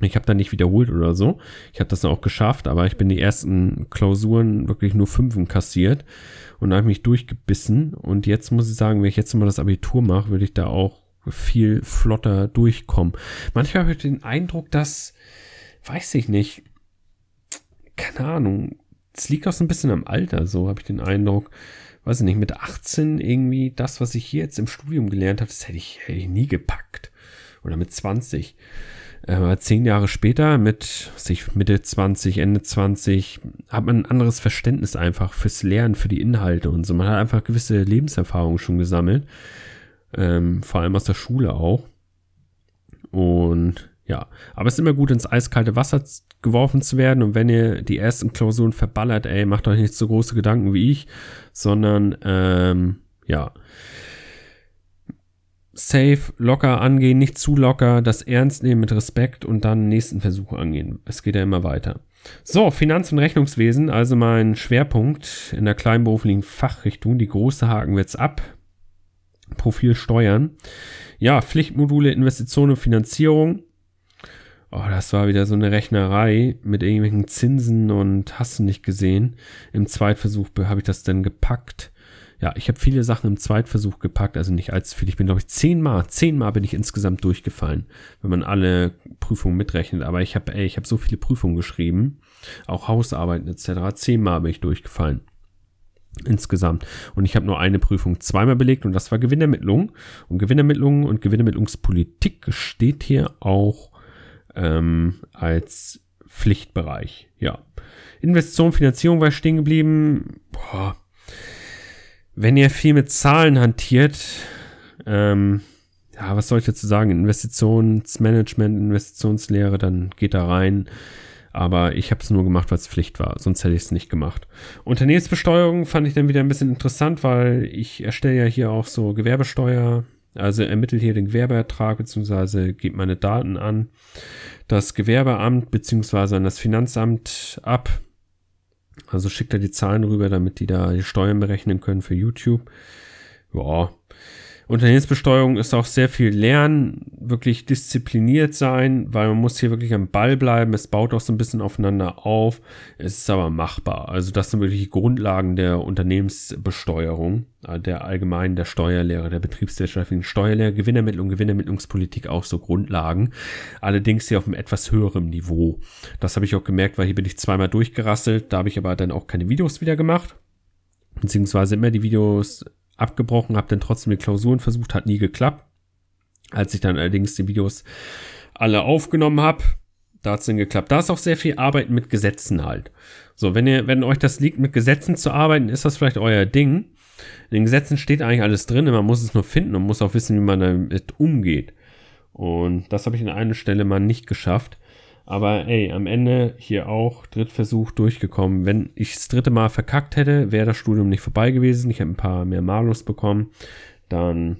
Ich habe dann nicht wiederholt oder so. Ich habe das auch geschafft, aber ich bin die ersten Klausuren wirklich nur 5 kassiert und habe mich durchgebissen. Und jetzt muss ich sagen, wenn ich jetzt nochmal das Abitur mache, würde ich da auch viel flotter durchkommen. Manchmal habe ich den Eindruck, dass, weiß ich nicht, keine Ahnung, es liegt auch so ein bisschen am Alter, so habe ich den Eindruck, weiß ich nicht, mit 18 irgendwie das, was ich hier jetzt im Studium gelernt habe, das hätte ich nie gepackt. Oder mit 20. Aber 10 Jahre später, mit Mitte 20, Ende 20, hat man ein anderes Verständnis einfach fürs Lernen, für die Inhalte und so. Man hat einfach gewisse Lebenserfahrungen schon gesammelt, vor allem aus der Schule auch. Und ja, aber es ist immer gut, ins eiskalte Wasser geworfen zu werden. Und wenn ihr die ersten Klausuren verballert, ey, macht euch nicht so große Gedanken wie ich, sondern, safe, locker angehen, nicht zu locker, das ernst nehmen mit Respekt und dann nächsten Versuch angehen. Es geht ja immer weiter. So, Finanz- und Rechnungswesen, also mein Schwerpunkt in der kleinberuflichen Fachrichtung. Die große haken wir jetzt ab. Profil Steuern. Ja, Pflichtmodule, Investitionen und Finanzierung. Oh, das war wieder so eine Rechnerei mit irgendwelchen Zinsen und hast du nicht gesehen. Im Zweitversuch habe ich das dann gepackt. Ja, ich habe viele Sachen im Zweitversuch gepackt, also nicht allzu viel. Ich bin, glaube ich, 10-mal bin ich insgesamt durchgefallen, wenn man alle Prüfungen mitrechnet. Aber ich habe so viele Prüfungen geschrieben, auch Hausarbeiten etc. 10-mal bin ich durchgefallen insgesamt. Und ich habe nur eine Prüfung 2-mal belegt und das war Gewinnermittlung. Und Gewinnermittlung und Gewinnermittlungspolitik steht hier auch als Pflichtbereich. Ja, Investition, Finanzierung war stehen geblieben. Boah. Wenn ihr viel mit Zahlen hantiert, was soll ich dazu sagen? Investitionsmanagement, Investitionslehre, dann geht da rein. Aber ich habe es nur gemacht, weil es Pflicht war. Sonst hätte ich es nicht gemacht. Unternehmensbesteuerung fand ich dann wieder ein bisschen interessant, weil ich erstelle ja hier auch so Gewerbesteuer, Also ermittelt hier den Gewerbeertrag bzw. gebt meine Daten an das Gewerbeamt bzw. an das Finanzamt ab. Also schickt da die Zahlen rüber, damit die da die Steuern berechnen können für YouTube. Ja. Unternehmensbesteuerung ist auch sehr viel Lernen, wirklich diszipliniert sein, weil man muss hier wirklich am Ball bleiben. Es baut auch so ein bisschen aufeinander auf. Es ist aber machbar. Also das sind wirklich die Grundlagen der Unternehmensbesteuerung, der allgemeinen, der Steuerlehre, der betriebswirtschaftlichen Steuerlehre, Gewinnermittlung, Gewinnermittlungspolitik auch so Grundlagen. Allerdings hier auf einem etwas höherem Niveau. Das habe ich auch gemerkt, weil hier bin ich zweimal durchgerasselt. Da habe ich aber dann auch keine Videos wieder gemacht, beziehungsweise immer die Videos abgebrochen, habe dann trotzdem die Klausuren versucht, hat nie geklappt. Als ich dann allerdings die Videos alle aufgenommen habe, da hat es dann geklappt. Da ist auch sehr viel Arbeit mit Gesetzen halt. So, wenn euch das liegt, mit Gesetzen zu arbeiten, ist das vielleicht euer Ding. In den Gesetzen steht eigentlich alles drin, man muss es nur finden und muss auch wissen, wie man damit umgeht. Und das habe ich an einer Stelle mal nicht geschafft. Aber ey, am Ende hier auch Drittversuch durchgekommen. Wenn ich das dritte Mal verkackt hätte, wäre das Studium nicht vorbei gewesen. Ich habe ein paar mehr Malus bekommen. Dann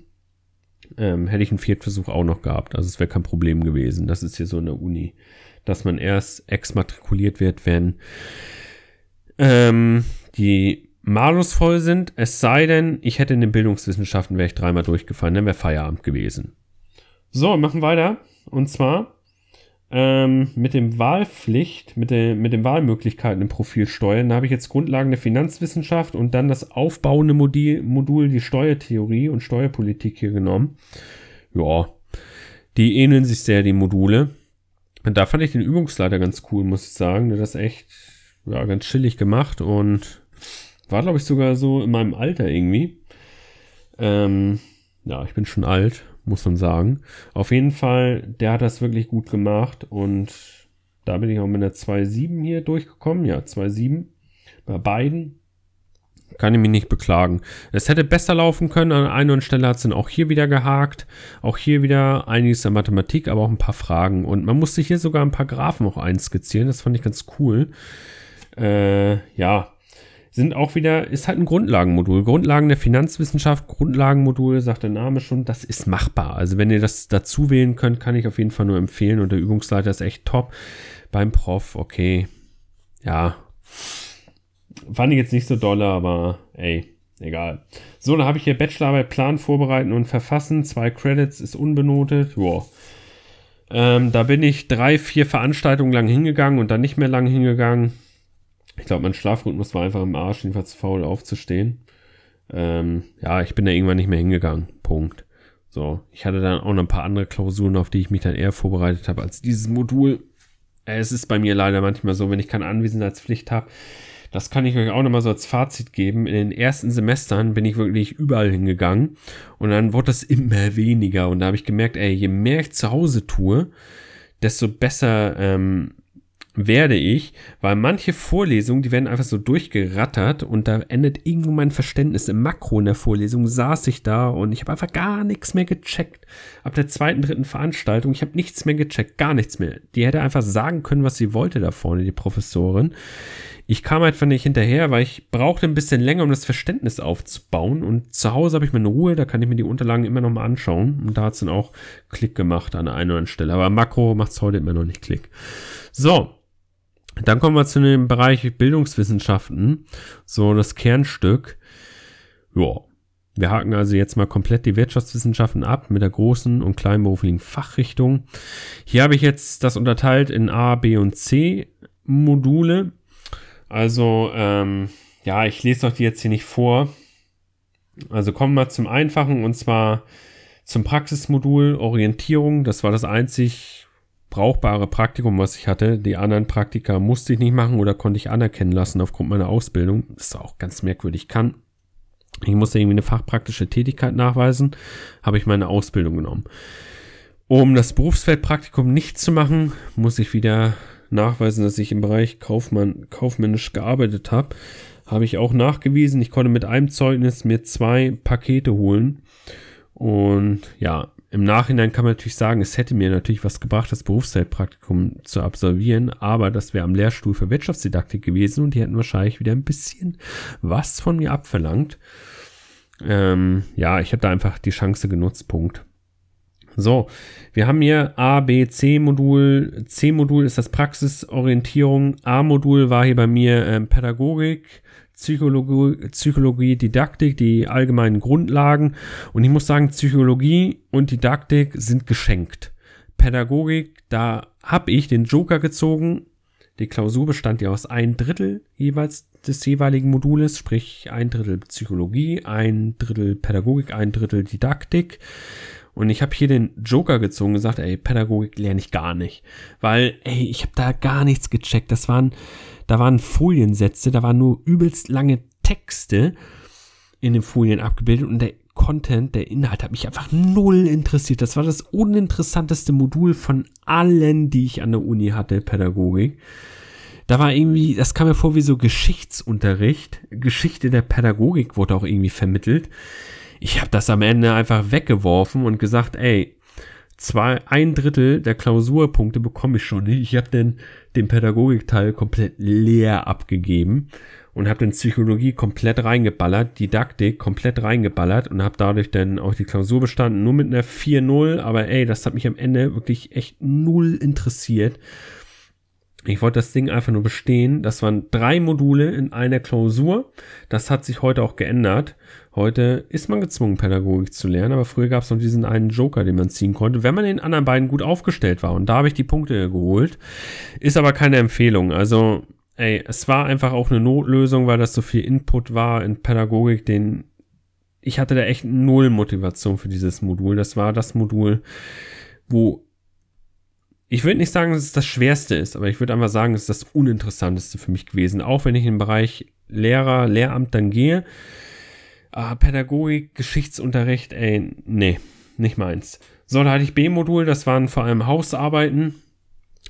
hätte ich einen Viertversuch auch noch gehabt. Also es wäre kein Problem gewesen. Das ist hier so in der Uni, dass man erst exmatrikuliert wird, wenn die Malus voll sind. Es sei denn, ich hätte in den Bildungswissenschaften, wäre ich dreimal durchgefallen. Dann wäre Feierabend gewesen. So, machen weiter. Und zwar mit dem Wahlpflicht, mit den Wahlmöglichkeiten im Profil Steuern, da habe ich jetzt Grundlagen der Finanzwissenschaft und dann das aufbauende Modul, die Steuertheorie und Steuerpolitik hier genommen. Ja, die ähneln sich sehr, die Module. Und da fand ich den Übungsleiter ganz cool, muss ich sagen. Der hat das echt, ja, ganz chillig gemacht und war, glaube ich, sogar so in meinem Alter irgendwie. Ja, ich bin schon alt, muss man sagen. Auf jeden Fall, der hat das wirklich gut gemacht und da bin ich auch mit einer 2,7 hier durchgekommen. Ja, 2,7 bei beiden. Kann ich mich nicht beklagen. Es hätte besser laufen können. An einer Stelle hat es dann auch hier wieder gehakt. Auch hier wieder einiges an Mathematik, aber auch ein paar Fragen. Und man musste hier sogar ein paar Graphen auch einskizzieren. Das fand ich ganz cool. Ja. Sind auch wieder, ist halt ein Grundlagenmodul. Grundlagen der Finanzwissenschaft, Grundlagenmodul, sagt der Name schon, das ist machbar. Also wenn ihr das dazu wählen könnt, kann ich auf jeden Fall nur empfehlen. Und der Übungsleiter ist echt top. Beim Prof, okay. Ja. Fand ich jetzt nicht so dolle, aber ey, egal. So, dann habe ich hier Bachelorarbeit, Plan vorbereiten und verfassen. 2 Credits, ist unbenotet. Wow. Da bin ich 3-4 Veranstaltungen lang hingegangen und dann nicht mehr lang hingegangen. Ich glaube, mein Schlafrhythmus war einfach im Arsch, jedenfalls faul aufzustehen. Ja, ich bin da irgendwann nicht mehr hingegangen. Punkt. So, ich hatte dann auch noch ein paar andere Klausuren, auf die ich mich dann eher vorbereitet habe als dieses Modul. Es ist bei mir leider manchmal so, wenn ich keine Anwesenheitspflicht habe, das kann ich euch auch nochmal so als Fazit geben. In den ersten Semestern bin ich wirklich überall hingegangen und dann wurde das immer weniger. Und da habe ich gemerkt, ey, je mehr ich zu Hause tue, desto besser werde ich, weil manche Vorlesungen, die werden einfach so durchgerattert und da endet irgendwo mein Verständnis. Im Makro in der Vorlesung saß ich da und ich habe einfach gar nichts mehr gecheckt. Ab der 2., 3. Veranstaltung, ich habe nichts mehr gecheckt, gar nichts mehr. Die hätte einfach sagen können, was sie wollte da vorne, die Professorin. Ich kam einfach nicht hinterher, weil ich brauchte ein bisschen länger, um das Verständnis aufzubauen und zu Hause habe ich meine Ruhe, da kann ich mir die Unterlagen immer noch mal anschauen und da hat es dann auch Klick gemacht an der einen oder anderen Stelle, aber Makro macht es heute immer noch nicht Klick. So, dann kommen wir zu dem Bereich Bildungswissenschaften, so das Kernstück. Ja, wir haken also jetzt mal komplett die Wirtschaftswissenschaften ab mit der großen und kleinberuflichen Fachrichtung. Hier habe ich jetzt das unterteilt in A, B und C Module. Also, ja, ich lese doch die jetzt hier nicht vor. Also kommen wir zum Einfachen und zwar zum Praxismodul Orientierung. Das war das einzig brauchbare Praktikum, was ich hatte. Die anderen Praktika musste ich nicht machen oder konnte ich anerkennen lassen aufgrund meiner Ausbildung. Das ist auch ganz merkwürdig. Ich musste irgendwie eine fachpraktische Tätigkeit nachweisen, habe ich meine Ausbildung genommen. Um das Berufsfeldpraktikum nicht zu machen, muss ich wieder nachweisen, dass ich im Bereich kaufmännisch gearbeitet habe. Habe ich auch nachgewiesen. Ich konnte mit einem Zeugnis mir 2 Pakete holen. Und ja, im Nachhinein kann man natürlich sagen, es hätte mir natürlich was gebracht, das Berufsfeldpraktikum zu absolvieren, aber das wäre am Lehrstuhl für Wirtschaftsdidaktik gewesen und die hätten wahrscheinlich wieder ein bisschen was von mir abverlangt. ja, ich habe da einfach die Chance genutzt, Punkt. So, wir haben hier A, B, C-Modul. C-Modul ist das Praxisorientierung. A-Modul war hier bei mir Pädagogik, Psychologie, Didaktik, die allgemeinen Grundlagen. Und ich muss sagen, Psychologie und Didaktik sind geschenkt. Pädagogik, da habe ich den Joker gezogen. Die Klausur bestand ja aus 1/3 jeweils des jeweiligen Modules, sprich 1/3 Psychologie, 1/3 Pädagogik, 1/3 Didaktik. Und ich habe hier den Joker gezogen und gesagt, ey, Pädagogik lerne ich gar nicht. Weil, ey, ich habe da gar nichts gecheckt. Da waren Foliensätze, da waren nur übelst lange Texte in den Folien abgebildet. Und der Content, der Inhalt hat mich einfach null interessiert. Das war das uninteressanteste Modul von allen, die ich an der Uni hatte, Pädagogik. Da war irgendwie, das kam mir vor wie so Geschichtsunterricht. Geschichte der Pädagogik wurde auch irgendwie vermittelt. Ich habe das am Ende einfach weggeworfen und gesagt, ey, 1/3 der Klausurpunkte bekomme ich schon nicht. Ich habe den Pädagogikteil komplett leer abgegeben und habe dann Psychologie komplett reingeballert, Didaktik komplett reingeballert und habe dadurch dann auch die Klausur bestanden, nur mit einer 4,0. Aber ey, das hat mich am Ende wirklich echt null interessiert. Ich wollte das Ding einfach nur bestehen. Das waren 3 Module in einer Klausur. Das hat sich heute auch geändert. Heute ist man gezwungen, Pädagogik zu lernen, aber früher gab es noch diesen einen Joker, den man ziehen konnte, wenn man in den anderen beiden gut aufgestellt war. Und da habe ich die Punkte geholt. Ist aber keine Empfehlung. Also, ey, es war einfach auch eine Notlösung, weil das so viel Input war in Pädagogik, ich hatte da echt null Motivation für dieses Modul. Das war das Modul, wo ich würde nicht sagen, dass es das Schwerste ist, aber ich würde einfach sagen, es ist das Uninteressanteste für mich gewesen. Auch wenn ich in den Bereich Lehrer, Lehramt dann gehe, Pädagogik, Geschichtsunterricht, ey, nee, nicht meins. So, da hatte ich B-Modul, das waren vor allem Hausarbeiten,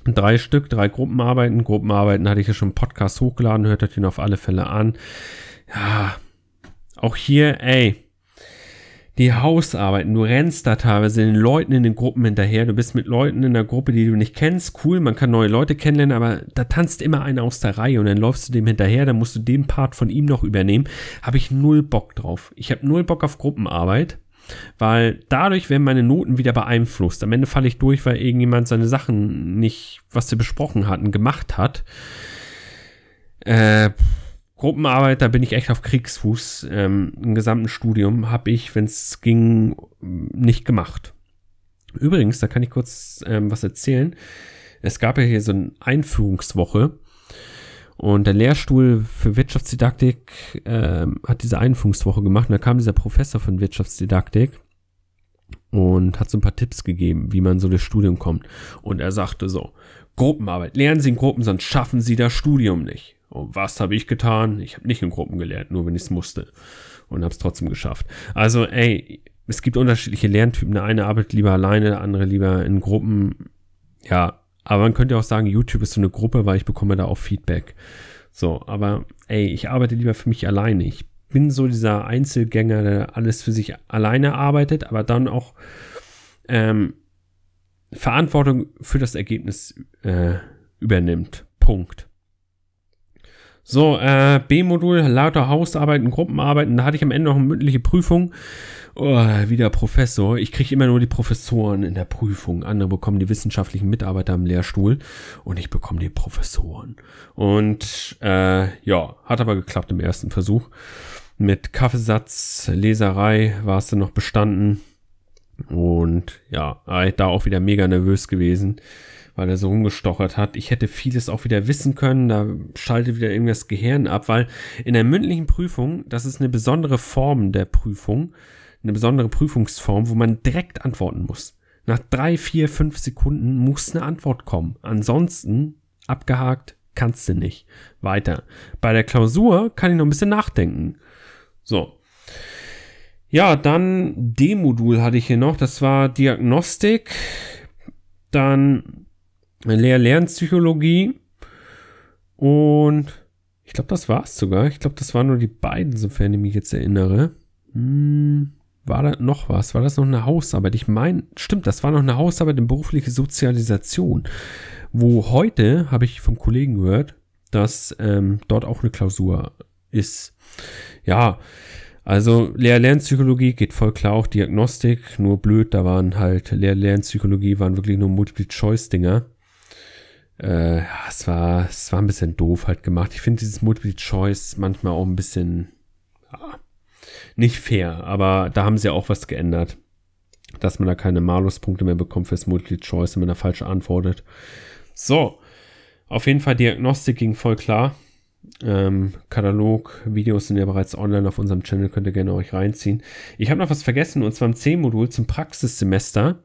3 Gruppenarbeiten. Gruppenarbeiten hatte ich ja schon im Podcast hochgeladen, hört euch den auf alle Fälle an. Ja, auch hier, ey, die Hausarbeiten, du rennst da teilweise den Leuten in den Gruppen hinterher, du bist mit Leuten in der Gruppe, die du nicht kennst, cool, man kann neue Leute kennenlernen, aber da tanzt immer einer aus der Reihe und dann läufst du dem hinterher, dann musst du den Part von ihm noch übernehmen, habe ich null Bock drauf. Ich habe null Bock auf Gruppenarbeit, weil dadurch werden meine Noten wieder beeinflusst. Am Ende falle ich durch, weil irgendjemand seine Sachen nicht, was wir besprochen hatten, gemacht hat. Gruppenarbeit, da bin ich echt auf Kriegsfuß. Im gesamten Studium habe ich, wenn es ging, nicht gemacht. Übrigens, da kann ich kurz was erzählen. Es gab ja hier so eine Einführungswoche und der Lehrstuhl für Wirtschaftsdidaktik hat diese Einführungswoche gemacht und da kam dieser Professor von Wirtschaftsdidaktik und hat so ein paar Tipps gegeben, wie man so durchs Studium kommt. Und er sagte so, Gruppenarbeit, lernen Sie in Gruppen, sonst schaffen Sie das Studium nicht. Und was habe ich getan? Ich habe nicht in Gruppen gelernt, nur wenn ich es musste. Und habe es trotzdem geschafft. Also, ey, es gibt unterschiedliche Lerntypen. Der eine arbeitet lieber alleine, der andere lieber in Gruppen. Ja, aber man könnte auch sagen, YouTube ist so eine Gruppe, weil ich bekomme da auch Feedback. So, aber ey, ich arbeite lieber für mich alleine. Ich bin so dieser Einzelgänger, der alles für sich alleine arbeitet, aber dann auch Verantwortung für das Ergebnis übernimmt. Punkt. So, B-Modul, lauter Hausarbeiten, Gruppenarbeiten, da hatte ich am Ende noch eine mündliche Prüfung. Oh, wieder Professor. Ich kriege immer nur die Professoren in der Prüfung. Andere bekommen die wissenschaftlichen Mitarbeiter im Lehrstuhl und ich bekomme die Professoren. Und ja, hat aber geklappt im ersten Versuch. Mit Kaffeesatz, Leserei war es dann noch bestanden. Und ja, da auch wieder mega nervös gewesen, weil er so rumgestochert hat. Ich hätte vieles auch wieder wissen können, da schaltet wieder irgendwie das Gehirn ab, weil in der mündlichen Prüfung, das ist eine besondere Form der Prüfung, eine besondere Prüfungsform, wo man direkt antworten muss. Nach 3, 4, 5 Sekunden muss eine Antwort kommen. Ansonsten, abgehakt, kannst du nicht. Weiter. Bei der Klausur kann ich noch ein bisschen nachdenken. So. Ja, dann D-Modul hatte ich hier noch, das war Diagnostik, dann Lehr-Lernpsychologie und ich glaube, das war es sogar. Ich glaube, das waren nur die beiden, sofern ich mich jetzt erinnere. War da noch was? War das noch eine Hausarbeit? Ich meine, stimmt, das war noch eine Hausarbeit in berufliche Sozialisation, wo heute, habe ich vom Kollegen gehört, dass dort auch eine Klausur ist. Ja, Also Lehr-Lernpsychologie geht voll klar, auch Diagnostik, nur blöd, da waren halt Lehr-Lernpsychologie, waren wirklich nur Multiple-Choice-Dinger. Es war ein bisschen doof halt gemacht. Ich finde dieses Multiple-Choice manchmal auch ein bisschen nicht fair, aber da haben sie auch was geändert, dass man da keine Maluspunkte mehr bekommt fürs Multiple-Choice, wenn man da falsch antwortet. So, auf jeden Fall Diagnostik ging voll klar. Katalog, Videos sind ja bereits online auf unserem Channel, könnt ihr gerne euch reinziehen. Ich habe noch was vergessen, und zwar im C-Modul zum Praxissemester,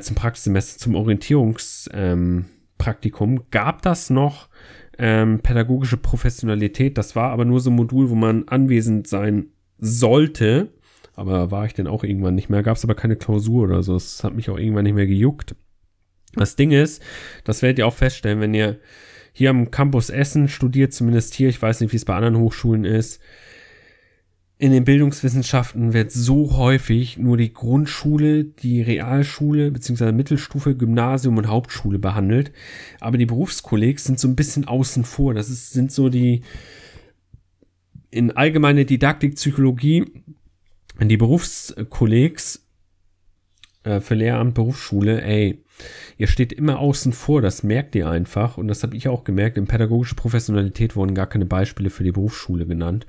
zum Orientierungspraktikum gab das noch pädagogische Professionalität. Das war aber nur so ein Modul, wo man anwesend sein sollte, aber war ich denn auch irgendwann nicht mehr, gab es aber keine Klausur oder so, das hat mich auch irgendwann nicht mehr gejuckt. Das Ding ist, das werdet ihr auch feststellen, wenn ihr hier am Campus Essen studiert, zumindest hier, ich weiß nicht, wie es bei anderen Hochschulen ist, in den Bildungswissenschaften wird so häufig nur die Grundschule, die Realschule bzw. Mittelstufe, Gymnasium und Hauptschule behandelt, aber die Berufskollegs sind so ein bisschen außen vor. Das sind so die in allgemeine Didaktik, Psychologie, die Berufskollegs für Lehramt, Berufsschule, ey, ihr steht immer außen vor, das merkt ihr einfach, und das habe ich auch gemerkt. In pädagogischer Professionalität wurden gar keine Beispiele für die Berufsschule genannt.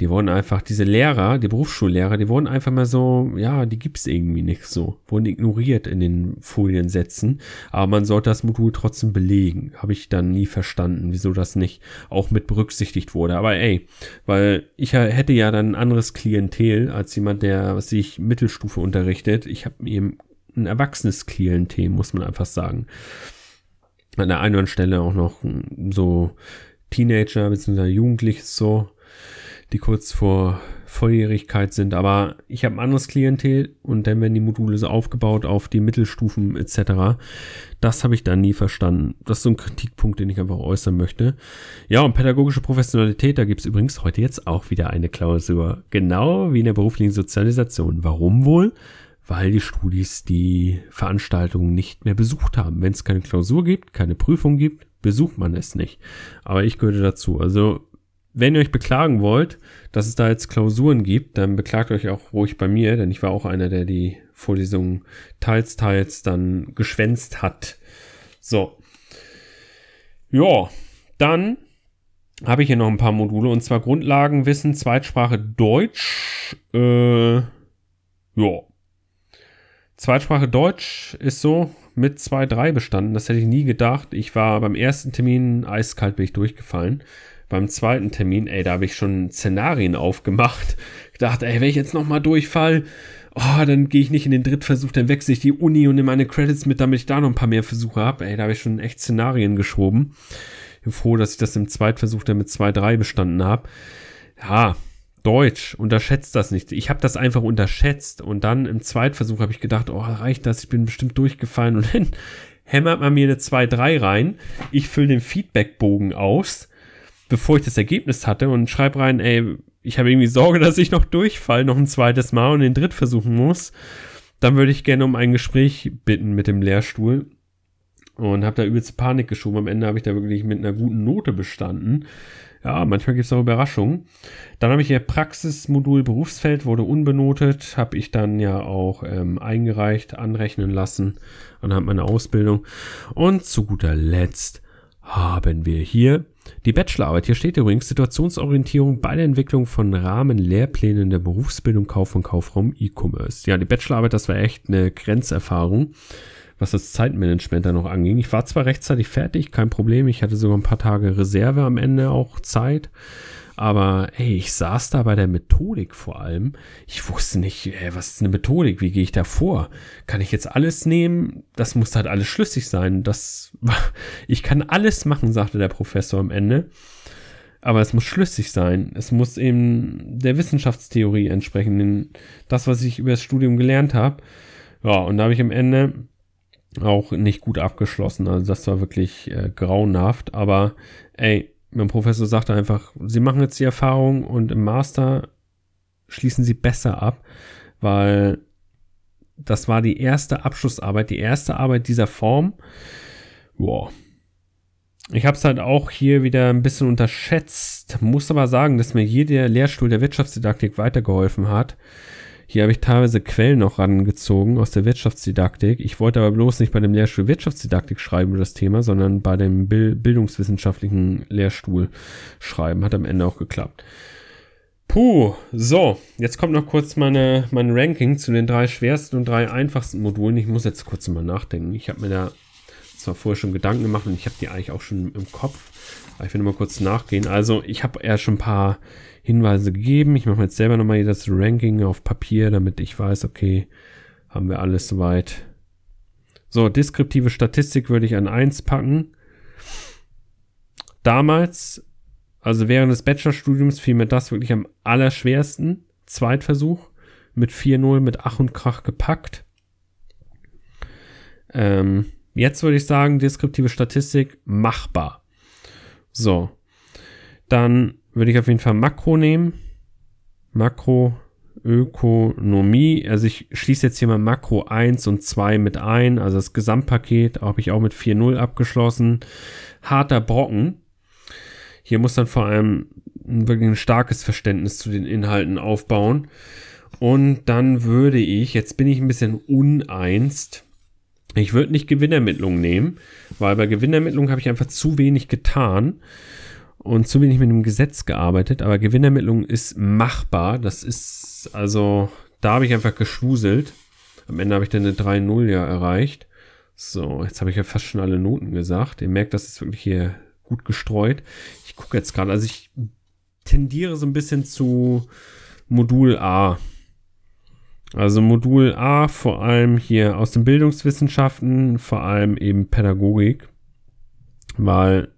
Die wurden einfach, diese Lehrer, die Berufsschullehrer, die wurden einfach mal so, ja, die gibt's irgendwie nicht so, wurden ignoriert in den Foliensätzen, aber man sollte das Modul trotzdem belegen. Habe ich dann nie verstanden, wieso das nicht auch mit berücksichtigt wurde. Aber ey, weil ich hätte ja dann ein anderes Klientel als jemand, der sich Mittelstufe unterrichtet. Ich habe eben ein erwachsenes Klientel, muss man einfach sagen. An der einen oder anderen Stelle auch noch so Teenager bzw. Jugendliche so, die kurz vor Volljährigkeit sind, aber ich habe ein anderes Klientel, und dann werden die Module so aufgebaut auf die Mittelstufen etc. Das habe ich dann nie verstanden. Das ist so ein Kritikpunkt, den ich einfach äußern möchte. Ja, und pädagogische Professionalität, da gibt es übrigens heute jetzt auch wieder eine Klausur. Genau wie in der beruflichen Sozialisation. Warum wohl? Weil die Studis die Veranstaltungen nicht mehr besucht haben. Wenn es keine Klausur gibt, keine Prüfung gibt, besucht man es nicht. Aber ich gehöre dazu. Also wenn ihr euch beklagen wollt, dass es da jetzt Klausuren gibt, dann beklagt euch auch ruhig bei mir, denn ich war auch einer, der die Vorlesungen teils dann geschwänzt hat. So. Ja, dann habe ich hier noch ein paar Module, und zwar Grundlagenwissen, Zweitsprache Deutsch. Zweitsprache Deutsch ist so mit 2,3 bestanden. Das hätte ich nie gedacht. Ich war beim ersten Termin eiskalt, bin ich durchgefallen. Beim zweiten Termin, ey, da habe ich schon Szenarien aufgemacht. Ich dachte, ey, wenn ich jetzt nochmal durchfall, dann gehe ich nicht in den Drittversuch, dann wechsle ich die Uni und nehme meine Credits mit, damit ich da noch ein paar mehr Versuche habe. Ey, da habe ich schon echt Szenarien geschoben. Ich bin froh, dass ich das im Zweitversuch dann mit 2,3 bestanden habe. Ja, Deutsch, unterschätzt das nicht. Ich habe das einfach unterschätzt. Und dann im Zweitversuch habe ich gedacht, reicht das, ich bin bestimmt durchgefallen. Und dann hämmert man mir eine 2,3 rein. Ich fülle den Feedbackbogen aus, bevor ich das Ergebnis hatte, und schreibe rein, ey, ich habe irgendwie Sorge, dass ich noch durchfall, noch ein zweites Mal und den Dritt versuchen muss, dann würde ich gerne um ein Gespräch bitten mit dem Lehrstuhl, und habe da übelst Panik geschoben. Am Ende habe ich da wirklich mit einer guten Note bestanden. Ja, manchmal gibt es auch Überraschungen. Dann habe ich ja Praxismodul Berufsfeld, wurde unbenotet, habe ich dann ja auch eingereicht, anrechnen lassen anhand meiner Ausbildung. Und zu guter Letzt haben wir hier die Bachelorarbeit. Hier steht übrigens Situationsorientierung bei der Entwicklung von Rahmenlehrplänen der Berufsbildung, Kauf und Kaufraum E-Commerce. Ja, die Bachelorarbeit, das war echt eine Grenzerfahrung, was das Zeitmanagement da noch anging. Ich war zwar rechtzeitig fertig, kein Problem. Ich hatte sogar ein paar Tage Reserve am Ende auch Zeit. Aber ey, ich saß da bei der Methodik vor allem. Ich wusste nicht, was ist eine Methodik? Wie gehe ich da vor? Kann ich jetzt alles nehmen? Das muss halt alles schlüssig sein. Ich kann alles machen, sagte der Professor am Ende. Aber es muss schlüssig sein. Es muss eben der Wissenschaftstheorie entsprechen. Das, was ich über das Studium gelernt habe. Ja, und da habe ich am Ende auch nicht gut abgeschlossen. Also das war wirklich grauenhaft. Aber ey, mein Professor sagte einfach, Sie machen jetzt die Erfahrung und im Master schließen Sie besser ab, weil das war die erste Abschlussarbeit, die erste Arbeit dieser Form. Wow. Ich habe es halt auch hier wieder ein bisschen unterschätzt, muss aber sagen, dass mir hier der Lehrstuhl der Wirtschaftsdidaktik weitergeholfen hat. Hier habe ich teilweise Quellen noch rangezogen aus der Wirtschaftsdidaktik. Ich wollte aber bloß nicht bei dem Lehrstuhl Wirtschaftsdidaktik schreiben über das Thema, sondern bei dem bildungswissenschaftlichen Lehrstuhl schreiben. Hat am Ende auch geklappt. Puh, so, jetzt kommt noch kurz mein Ranking zu den 3 schwersten und 3 einfachsten Modulen. Ich muss jetzt kurz mal nachdenken. Ich habe mir da zwar vorher schon Gedanken gemacht und ich habe die eigentlich auch schon im Kopf, aber ich will nochmal kurz nachgehen. Also ich habe ja schon ein paar Hinweise gegeben. Ich mache mir jetzt selber nochmal hier das Ranking auf Papier, damit ich weiß, okay, haben wir alles soweit. So, deskriptive Statistik würde ich an 1 packen. Damals, also während des Bachelorstudiums, fiel mir das wirklich am allerschwersten. Zweitversuch mit 4-0 mit Ach und Krach gepackt. Jetzt würde ich sagen, deskriptive Statistik machbar. So, dann würde ich auf jeden Fall Makro nehmen. Makroökonomie. Also ich schließe jetzt hier mal Makro 1 und 2 mit ein. Also das Gesamtpaket habe ich auch mit 4-0 abgeschlossen. Harter Brocken. Hier muss dann vor allem wirklich ein starkes Verständnis zu den Inhalten aufbauen. Und dann würde ich, jetzt bin ich ein bisschen uneinst, ich würde nicht Gewinnermittlung nehmen, weil bei Gewinnermittlung habe ich einfach zu wenig getan und zu wenig mit dem Gesetz gearbeitet, aber Gewinnermittlung ist machbar, das ist, also da habe ich einfach geschwuselt, am Ende habe ich dann eine 3-0 ja erreicht. So, jetzt habe ich ja fast schon alle Noten gesagt, ihr merkt, das ist wirklich hier gut gestreut. Ich gucke jetzt gerade, also ich tendiere so ein bisschen zu Modul A. Also Modul A, vor allem hier aus den Bildungswissenschaften, vor allem eben Pädagogik, weil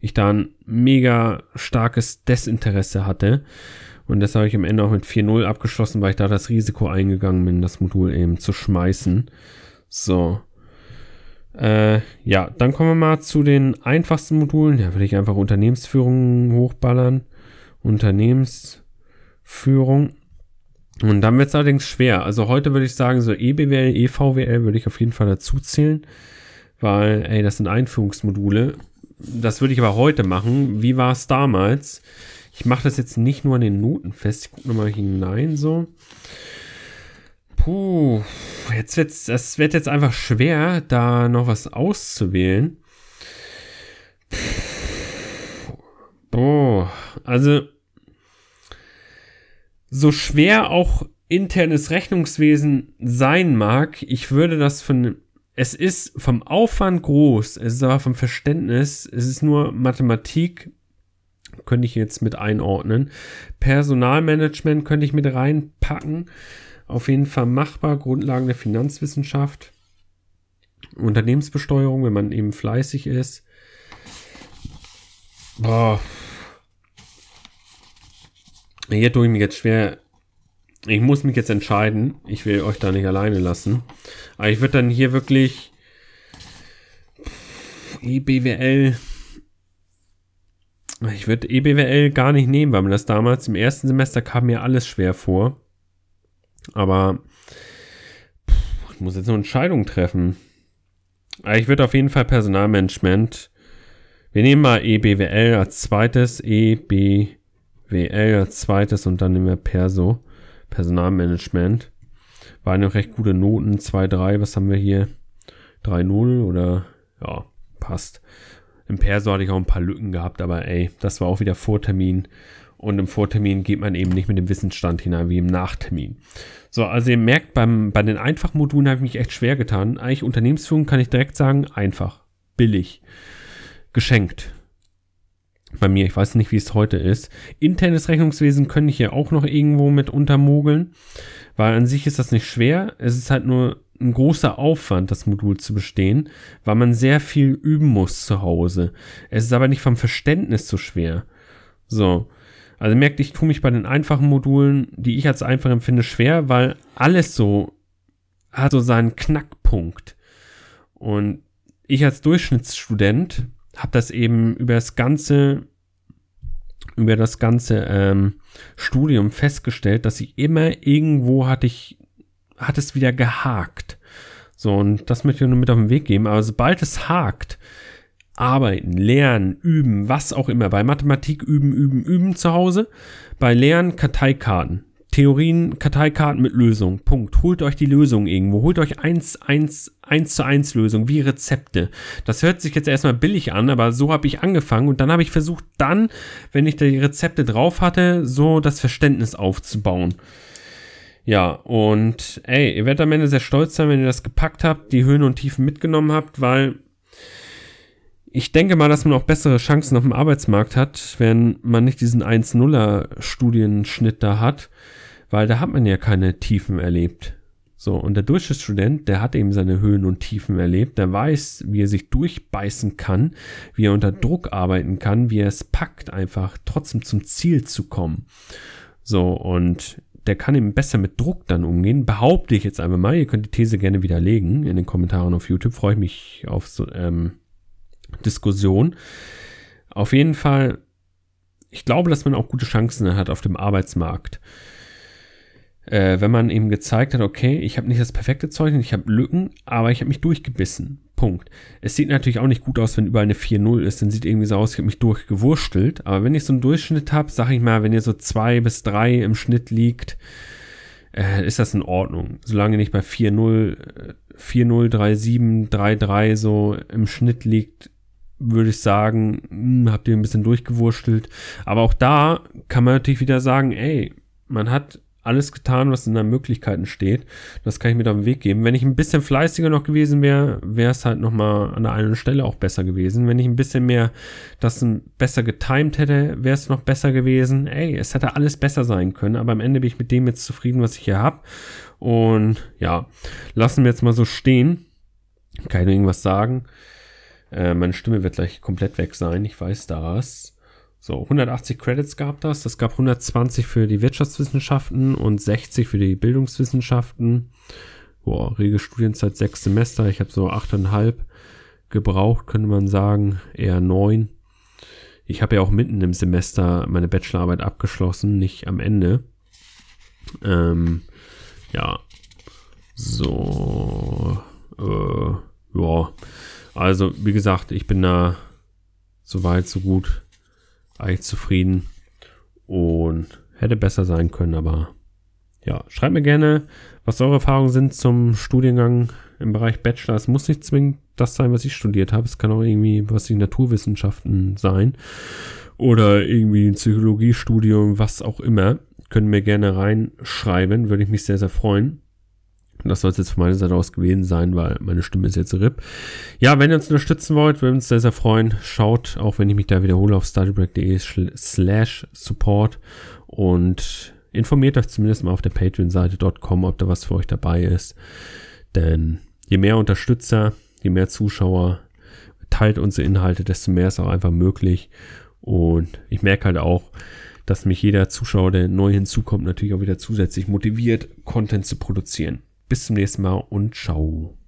ich da ein mega starkes Desinteresse hatte und das habe ich am Ende auch mit 4-0 abgeschlossen, weil ich da das Risiko eingegangen bin, das Modul eben zu schmeißen. So, ja, dann kommen wir mal zu den einfachsten Modulen. Da würde ich einfach Unternehmensführung hochballern. Unternehmensführung. Und dann wird es allerdings schwer. Also heute würde ich sagen, so EBWL, EVWL würde ich auf jeden Fall dazu zählen, weil, ey, das sind Einführungsmodule. Das würde ich aber heute machen. Wie war es damals? Ich mache das jetzt nicht nur an den Noten fest. Ich gucke nochmal hinein, so. Puh, das wird jetzt einfach schwer, da noch was auszuwählen. Boah, also so schwer auch internes Rechnungswesen sein mag, ich würde das es ist vom Aufwand groß, es ist aber vom Verständnis, es ist nur Mathematik, könnte ich jetzt mit einordnen. Personalmanagement könnte ich mit reinpacken, auf jeden Fall machbar, Grundlagen der Finanzwissenschaft, Unternehmensbesteuerung, wenn man eben fleißig ist. Boah. Hier tue ich mich jetzt schwer. Ich muss mich jetzt entscheiden. Ich will euch da nicht alleine lassen. Aber ich würde dann hier wirklich EBWL. Ich würde EBWL gar nicht nehmen, weil mir das damals im ersten Semester kam mir alles schwer vor. Aber ich muss jetzt eine Entscheidung treffen. Aber ich würde auf jeden Fall Personalmanagement. Wir nehmen mal EBWL als zweites. EBWL als zweites und dann nehmen wir Personalmanagement. Waren ja recht gute Noten, 2,3, was haben wir hier? 3,0 oder, ja, passt. Im Perso hatte ich auch ein paar Lücken gehabt, aber ey, das war auch wieder Vortermin und im Vortermin geht man eben nicht mit dem Wissensstand hinein, wie im Nachtermin. So, also ihr merkt, bei den Einfachmodulen habe ich mich echt schwer getan. Eigentlich Unternehmensführung kann ich direkt sagen, einfach, billig, geschenkt. Bei mir, ich weiß nicht, wie es heute ist. Internes Rechnungswesen könnte ich ja auch noch irgendwo mit untermogeln, weil an sich ist das nicht schwer. Es ist halt nur ein großer Aufwand, das Modul zu bestehen, weil man sehr viel üben muss zu Hause. Es ist aber nicht vom Verständnis so schwer. So, also merkt, ich tue mich bei den einfachen Modulen, die ich als einfach empfinde, schwer, weil alles so hat so seinen Knackpunkt. Und ich als Durchschnittsstudent habe das eben über das ganze Studium festgestellt, dass ich immer irgendwo hat es wieder gehakt. So, und das möchte ich nur mit auf den Weg geben. Aber sobald es hakt, Arbeiten, Lernen, Üben, was auch immer. Bei Mathematik üben zu Hause. Bei Lernen Karteikarten. Theorien, Karteikarten mit Lösung. Punkt. Holt euch die Lösung irgendwo. Holt euch 1 zu 1 Lösung, wie Rezepte. Das hört sich jetzt erstmal billig an, aber so habe ich angefangen und dann habe ich versucht, wenn ich die Rezepte drauf hatte, so das Verständnis aufzubauen. Ja, und ihr werdet am Ende sehr stolz sein, wenn ihr das gepackt habt, die Höhen und Tiefen mitgenommen habt, weil ich denke mal, dass man auch bessere Chancen auf dem Arbeitsmarkt hat, wenn man nicht diesen 1,0er-Studienschnitt da hat, weil da hat man ja keine Tiefen erlebt. So, und der Durchschnittsstudent, der hat eben seine Höhen und Tiefen erlebt, der weiß, wie er sich durchbeißen kann, wie er unter Druck arbeiten kann, wie er es packt, einfach trotzdem zum Ziel zu kommen. So, und der kann eben besser mit Druck dann umgehen, behaupte ich jetzt einfach mal. Ihr könnt die These gerne widerlegen in den Kommentaren auf YouTube, freue ich mich auf so, Diskussion. Auf jeden Fall, ich glaube, dass man auch gute Chancen hat auf dem Arbeitsmarkt. Wenn man eben gezeigt hat, okay, ich habe nicht das perfekte Zeugnis, ich habe Lücken, aber ich habe mich durchgebissen. Punkt. Es sieht natürlich auch nicht gut aus, wenn überall eine 4,0 ist, dann sieht irgendwie so aus, ich habe mich durchgewurschtelt. Aber wenn ich so einen Durchschnitt habe, sage ich mal, wenn ihr so 2 bis 3 im Schnitt liegt, ist das in Ordnung. Solange nicht bei 4,0, 3,7, 3,3 so im Schnitt liegt, würde ich sagen, habt ihr ein bisschen durchgewurschtelt. Aber auch da kann man natürlich wieder sagen, man hat alles getan, was in deinen Möglichkeiten steht. Das kann ich mir auf den Weg geben. Wenn ich ein bisschen fleißiger noch gewesen wäre, wäre es halt nochmal an der einen Stelle auch besser gewesen. Wenn ich ein bisschen mehr das besser getimed hätte, wäre es noch besser gewesen. Es hätte alles besser sein können. Aber am Ende bin ich mit dem jetzt zufrieden, was ich hier habe. Und ja, lassen wir jetzt mal so stehen. Kann ich irgendwas sagen. Meine Stimme wird gleich komplett weg sein. Ich weiß das. So, 180 Credits gab das. Das gab 120 für die Wirtschaftswissenschaften und 60 für die Bildungswissenschaften. Boah, rege Studienzeit 6 Semester. Ich habe so 8,5 gebraucht, könnte man sagen. Eher 9. Ich habe ja auch mitten im Semester meine Bachelorarbeit abgeschlossen, nicht am Ende. Ja. So. Ja. Also, wie gesagt, ich bin da so weit, so gut eigentlich zufrieden und hätte besser sein können, aber ja, schreibt mir gerne, was eure Erfahrungen sind zum Studiengang im Bereich Bachelor. Es muss nicht zwingend das sein, was ich studiert habe. Es kann auch irgendwie was in Naturwissenschaften sein oder irgendwie ein Psychologiestudium, was auch immer. Könnt ihr mir gerne reinschreiben, würde ich mich sehr, sehr freuen. Das soll es jetzt von meiner Seite aus gewesen sein, weil meine Stimme ist jetzt RIP. Ja, wenn ihr uns unterstützen wollt, würden wir uns sehr, sehr freuen. Schaut, auch wenn ich mich da wiederhole, auf studybreak.de/support und informiert euch zumindest mal auf der Patreon-Seite.com, ob da was für euch dabei ist. Denn je mehr Unterstützer, je mehr Zuschauer, teilt unsere Inhalte, desto mehr ist auch einfach möglich. Und ich merke halt auch, dass mich jeder Zuschauer, der neu hinzukommt, natürlich auch wieder zusätzlich motiviert, Content zu produzieren. Bis zum nächsten Mal und ciao.